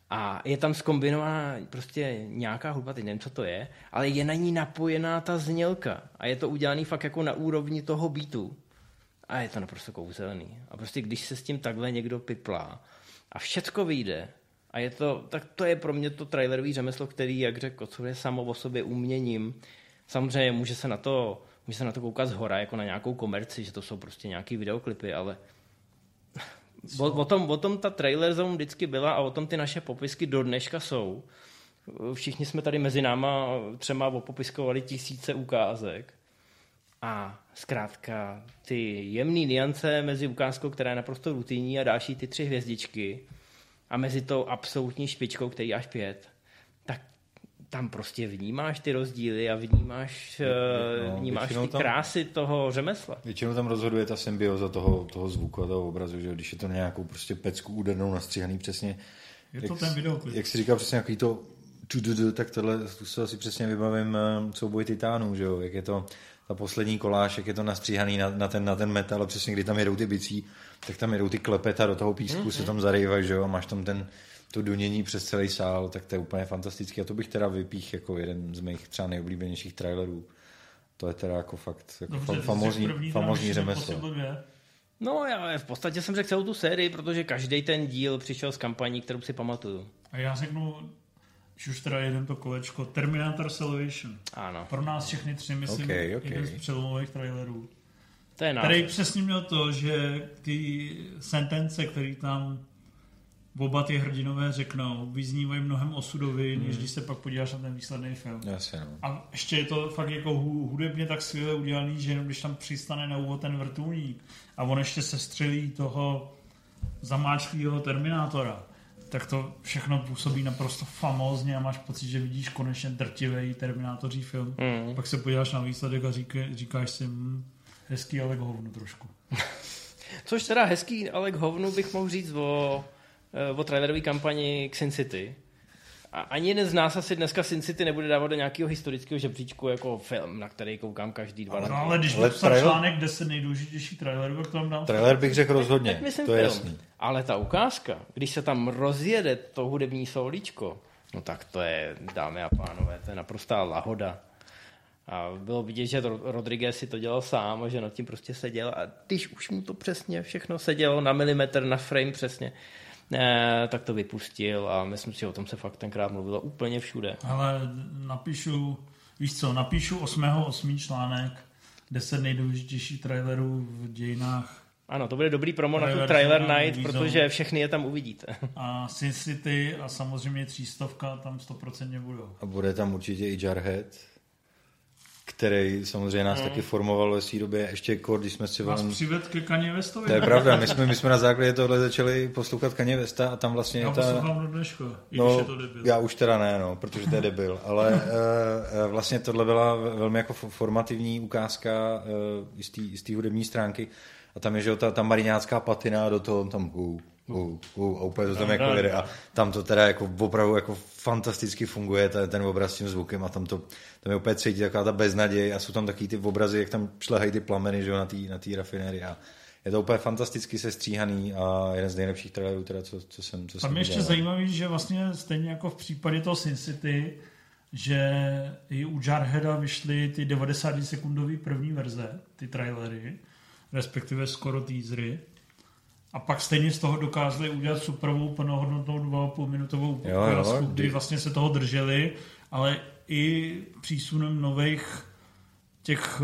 A je tam zkombinovaná prostě nějaká hudba, teď nevím, co to je, ale je na ní napojená ta znělka a je to udělaný fakt jako na úrovni toho beatu. A je to naprosto kouzelný. A prostě když se s tím takhle někdo piplá a všecko vyjde, a je to, tak to je pro mě to trailerový řemeslo, který, jak řekl, co je samo o sobě uměním. Samozřejmě může se na to, může se na to koukat zhora, jako na nějakou komerci, že to jsou prostě nějaký videoklipy, ale o, o, tom, o tom ta Trailer Zone vždycky byla a o tom ty naše popisky do dneška jsou. Všichni jsme tady mezi náma třema opopiskovali tisíce ukázek. A zkrátka ty jemný niance mezi ukázkou, která je naprosto rutinní a další ty tři hvězdičky a mezi tou absolutní špičkou, který je až pět, tak tam prostě vnímáš ty rozdíly a vnímáš, no, vnímáš ty tam, krásy toho řemesla. Většinou tam rozhoduje ta symbioza toho, toho zvuku a toho obrazu, že když je to nějakou prostě pecku údernou nastříhaný přesně. Je to jak, ten videoklip. Jak si říká přesně nějaký to tak tohle si přesně vybavím souboj titánů, že jo, jak je to ta poslední koláž, jak je to nastříhaný na, na, ten, na ten metal, a přesně kdy tam jedou ty bicí, tak tam jedou ty klepeta do toho písku, mm-hmm. se tam zarejvají, že jo, a máš tam ten, to dunění přes celý sál, tak to je úplně fantastický a to bych teda vypích jako jeden z mých třeba nejoblíbenějších trailerů. To je teda jako fakt jako Dobře, famozní, první, famozní řemeslo. No já v podstatě jsem řekl celou tu sérii, protože každý ten díl přišel s kampaní, kterou si pamatuju. A já řeknu, když už teda jeden to kolečko, Terminator Salvation. Ano. Pro nás všechny tři, myslím, okay, okay. jeden z přelomových trailerů. To je který přesně měl to, že ty sentence, které tam oba ty hrdinové řeknou, vyznívají mnohem osudově, hmm. než když se pak podíváš na ten výsledný film. Yes, no. A ještě je to fakt jako hudebně tak skvěle udělaný, že jenom když tam přistane na úvod ten vrtulník a on ještě sestřelí toho zamáčklýho Terminátora, tak to všechno působí naprosto famózně a máš pocit, že vidíš konečně drtivej terminátoří film. Mm. Pak se podíváš na výsledek a řík, říkáš si hm, hezký, ale k hovnu trošku. Což teda hezký, ale k hovnu bych mohl říct o, o trailerové kampani k Sin City. A ani jeden z nás asi dneska Sin City nebude dávat do nějakého historického žebříčku jako film, na který koukám každý dva roky. No, ale když bych psal článek deset nejdůležitější trailerů, tak tam dám... Trailer bych řekl rozhodně, tak, tak to je jasný. Ale ta ukázka, když se tam rozjede to hudební solíčko, no tak to je, dámy a pánové, to je naprostá lahoda. A bylo vidět, že Rodriguez si to dělal sám a že nad tím prostě seděl a když už mu to přesně všechno sedělo na milimetr, na frame přesně, Ne, tak to vypustil a myslím si, že o tom se fakt tenkrát mluvilo úplně všude. Ale napíšu, víš co, napíšu osmého osmý článek deset nejdůležitějších trailerů v dějinách. Ano, to bude dobrý promo na tu Trailer Night, protože všechny je tam uvidíte. A Sin City a samozřejmě třístovka tam stoprocentně budou. A bude tam určitě i Jarhead, který samozřejmě nás mm. taky formoval ve své době, ještě když jsme si vám... Nás přivedl ke Kanye Westovi. To je pravda, my jsme, my jsme na základě tohle začali poslouchat Kanye Westa a tam vlastně... Já ta... poslouchám do dneška, i no, když je to debil. Já už teda ne, no, protože to je debil, ale e, vlastně tohle byla velmi jako formativní ukázka e, z té hudební stránky a tam je, že ta, ta mariňácká patina do toho tam... Uh, Uh, uh, a úplně to tam no, jako jde a tam to teda jako opravdu jako fantasticky funguje ten, ten obraz s tím zvukem a tam to tam je úplně cítí taková ta beznaděj a jsou tam takový ty obrazy, jak tam šlehají ty plameny, že jo, na té na té rafinérii a je to úplně fantasticky sestříhaný a jeden z nejlepších trailerů teda, co, co jsem co Tam jsem ještě dělal. Zajímavý, že vlastně stejně jako v případě toho Sin City, že i u Jarheada vyšly ty devadesát sekundové první verze, ty trailery, respektive skoro teasery. A pak stejně z toho dokázali udělat superovou plnohodnotnou dvou a půl minutovou ukázku, kdy vlastně se toho drželi, ale i přísunem nových těch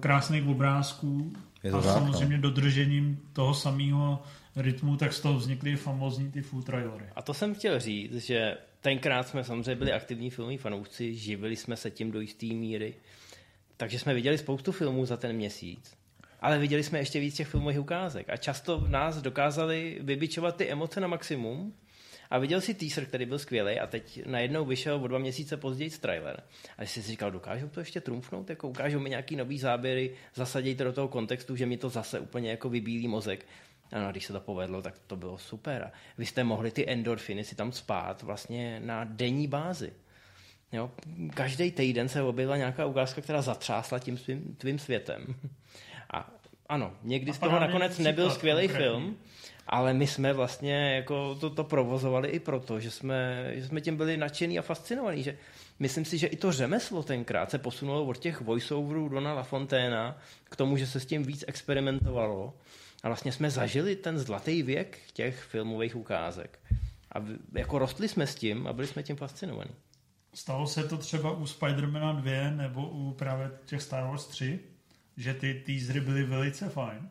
krásných obrázků a tak, samozřejmě no. dodržením toho samého rytmu, tak z toho vznikly famózní ty full trailery. A to jsem chtěl říct, že tenkrát jsme samozřejmě byli aktivní filmoví fanoušci, živili jsme se tím do jisté míry, takže jsme viděli spoustu filmů za ten měsíc. Ale viděli jsme ještě víc těch filmových ukázek a často nás dokázali vybičovat ty emoce na maximum a viděl si teaser, který byl skvělý, a teď najednou vyšel o dva měsíce později trailer. A jsi si říkal, dokážou to ještě trumfnout, jako ukážou mi nějaký nový záběry, zasadí to do toho kontextu, že mi to zase úplně jako vybílí mozek. Ano, když se to povedlo, tak to bylo super. A vy jste mohli ty endorfiny si tam spát vlastně na denní bázi. Jo? Každý týden se objevila nějaká ukázka, která zatřásla tím svým, tvým světem. A ano, někdy a z toho nakonec nebyl skvělý film, ale my jsme vlastně jako to, to provozovali i proto, že jsme, že jsme tím byli nadšený a fascinovaný. Že myslím si, že i to řemeslo tenkrát se posunulo od těch voiceoverů Dona LaFontainea k tomu, že se s tím víc experimentovalo. A vlastně jsme zažili ten zlatý věk těch filmových ukázek. A jako rostli jsme s tím a byli jsme tím fascinovaní. Stalo se to třeba u Spider-mana dva nebo u právě těch Star Wars tři, že ty teasery byly velice fajn.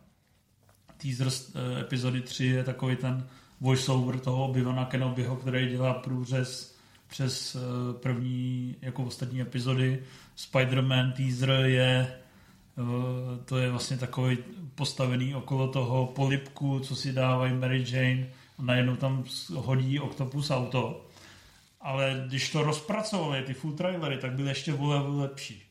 Teaser uh, epizody tři je takový ten voiceover toho Obi-Wana Kenobiho, který dělá průřez přes uh, první, jako ostatní epizody. Spider-Man teaser je to je vlastně takový postavený okolo toho polibku, co si dávají Mary Jane, a najednou tam hodí Octopus auto. Ale když to rozpracovali, ty full trailery, tak byly ještě volevu lepší.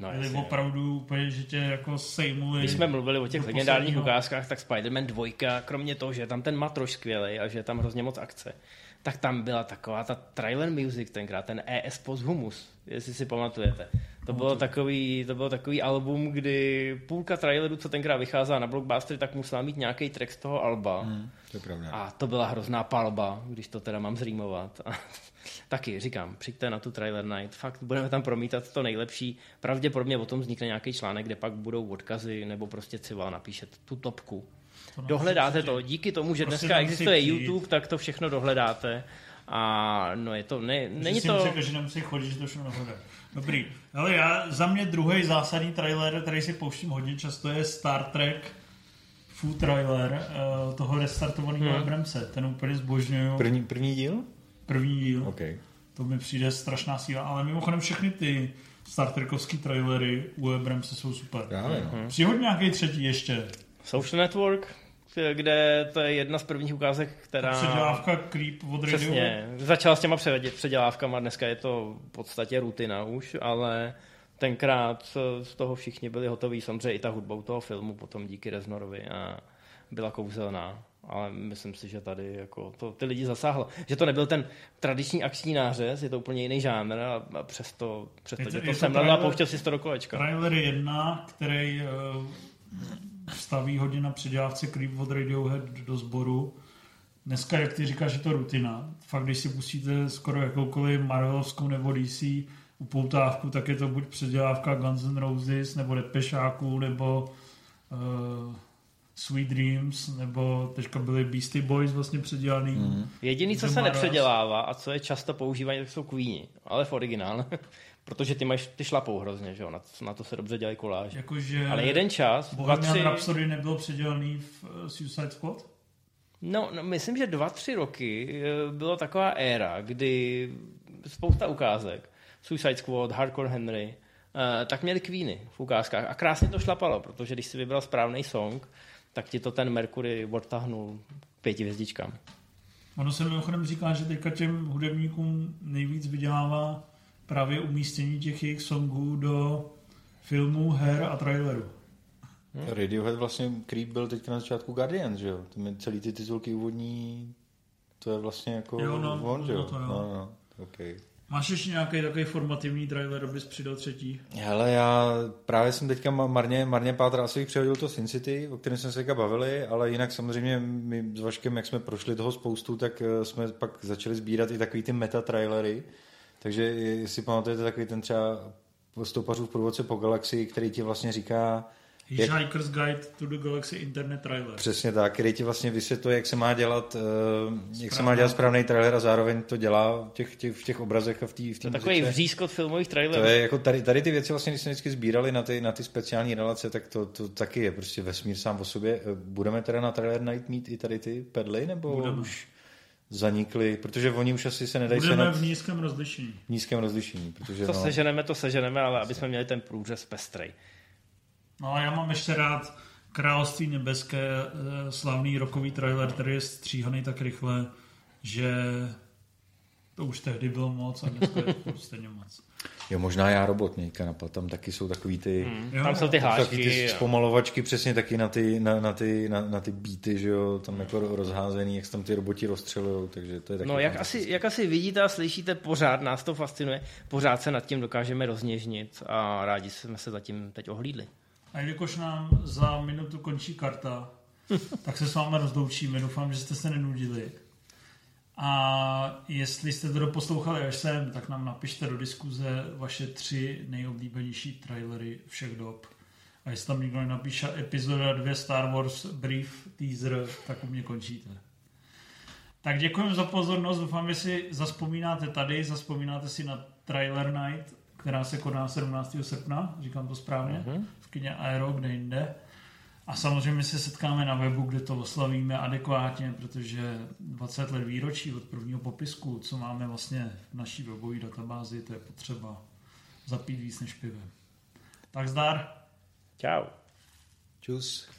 No, byly jasný, opravdu úplně, že tě jako sejmuli. Když jsme mluvili o těch legendárních posledního... ukázkách, tak Spider-Man dva, kromě toho, že je tam ten matroš skvělej a že je tam hrozně moc akce, tak tam byla taková ta trailer music tenkrát, ten E S Post Humus, jestli si pamatujete. To bylo, takový, to bylo takový album, kdy půlka trailerů, co tenkrát vycházela na Blockbustery, tak musela mít nějaký track z toho alba. Hmm, to je pravda. A to byla hrozná palba, když to teda mám zrýmovat. A taky říkám, přijďte na tu Trailer Night, fakt budeme tam promítat to nejlepší. Pravděpodobně o tom vznikne nějaký článek, kde pak budou odkazy, nebo prostě Cíval napíše tu topku. To dohledáte to, díky tomu, že prostě dneska existuje YouTube, tak to všechno dohledáte. A no je to, ne, není to... Řekl, že nemusí chodit, že to všechno dohledá. Dobrý. Hele, já, za mě druhý zásadní trailer, který si pouštím hodně často, je Star Trek full trailer uh, toho restartovaného hmm. Abramse. Ten úplně zbožňuju. První, první díl? První díl. Okay. To mi přijde strašná síla, ale mimochodem všechny ty Star Trekovský trailery u Abramse jsou super. Hmm. Přihoď nějaký třetí ještě. Social Network, kde to je jedna z prvních ukázek, která... Předělávka Creep od Radio. Přesně, začala s těma převedit předělávkama, dneska je to v podstatě rutina už, ale tenkrát z toho všichni byli hotoví, samozřejmě i ta hudbou toho filmu potom díky Reznorovi a byla kouzelná, ale myslím si, že tady jako to ty lidi zasáhlo. Že to nebyl ten tradiční akční nářez, je to úplně jiný žánr a přesto, přesto že to semlel a pouštěl si to do kolečka. Trailer jedna, který... Uh... staví hodně na předělávce Creep od Radiohead do sboru. Dneska, jak ty říkáš, je to rutina. Fakt, když si pustíte skoro jakoukoliv Marvelovskou nebo D C upoutávku, tak je to buď předělávka Guns N' Roses, nebo Depešáků, nebo uh, Sweet Dreams, nebo teďka byly Beastie Boys vlastně předělaný. Mm-hmm. Jediný, co se nepředělává a co je často používané, tak jsou Queeni, ale v originálu. Protože ty máš ty šlapou hrozně, že jo? Na, na to se dobře dělají koláže. Jakože ale jeden čas... Bohemian tři... Rhapsody nebyl předělaný v uh, Suicide Squad? No, no, myslím, že dva, tři roky byla taková éra, kdy spousta ukázek, Suicide Squad, Hardcore Henry, uh, tak měli Queeny v ukázkách. A krásně to šlapalo, protože když si vybral správný song, tak ti to ten Mercury odtahnul pěti hvězdičkám. Ono se mimochodem říká, že teďka těm hudebníkům nejvíc vydělává právě umístění těch jejich songů do filmů, her a trailerů. Radiohead vlastně Creep byl teď na začátku Guardian, že jo? Tam je celý ty titulky úvodní, to je vlastně jako jo, no, on, že jo? To, jo. No, no, okay. Máš ještě nějaký takový formativní trailer, abys přidal třetí? Hele, já právě jsem teďka marně, marně pátral, asi bych přehodil to Sin City, o kterém jsme se teďka bavili, ale jinak samozřejmě my s Vaškem, jak jsme prošli toho spoustu, tak jsme pak začali sbírat i takový ty meta trailery. Takže jestli pamatujete takový ten třeba Stoupařův průvodce po galaxii, který ti vlastně říká... Hitchhiker's jak... Guide to the Galaxy Internet Trailer. Přesně tak, který ti vlastně vysvětluje, jak se má dělat, jak se má dělat správný trailer a zároveň to dělá v těch, těch, v těch obrazech a v té muzice. To je takový vřízkot filmových trailerů. To je jako tady, tady ty věci vlastně, když jsme vždycky sbírali na ty, na ty speciální relace, tak to, to taky je prostě vesmír sám o sobě. Budeme teda na Trailer Night mít i tady ty pedly, nebo budeme už... zanikli, protože oni už asi se nedají... Budeme v nízkém rozlišení. V nízkém rozlišení, protože... To no, seženeme, to seženeme, ale aby jsme měli ten průřez pestrej. No a já mám ještě rád Království nebeské, slavný rockový trailer, který je stříhaný tak rychle, že to už tehdy bylo moc a dneska je to stejně moc. Jo, možná já robotníka napad, tam taky jsou takový ty... Hmm. Tam jo, jsou ty hášky. Taky ty zpomalovačky přesně taky na ty, na, na ty, na, na ty beaty, že jo, tam jako rozházený, jak se tam ty roboti rozstřelujou, takže to je taky... No, jak asi, jak asi vidíte a slyšíte, pořád nás to fascinuje, pořád se nad tím dokážeme rozněžnit a rádi jsme se zatím teď ohlídli. A jelikož nám za minutu končí karta, tak se s vámi rozloučíme, doufám, že jste se nenudili. A jestli jste to doposlouchali až sem, tak nám napište do diskuze vaše tři nejoblíbenější trailery všech dob. A jestli tam někdo napíše epizoda dvě Star Wars brief teaser, tak u mě končíte. Tak děkujeme za pozornost, doufám, že si zazpomínáte tady, zazpomínáte si na Trailer Night, která se koná sedmnáctého srpna, říkám to správně, mm-hmm. v kyně Aero, kde jinde. A samozřejmě se setkáme na webu, kde to oslavíme adekvátně, protože dvacet let výročí od prvního popisku, co máme vlastně v naší webové databázi, to je potřeba zapít víc než pivem. Tak zdar. Čau. Čus.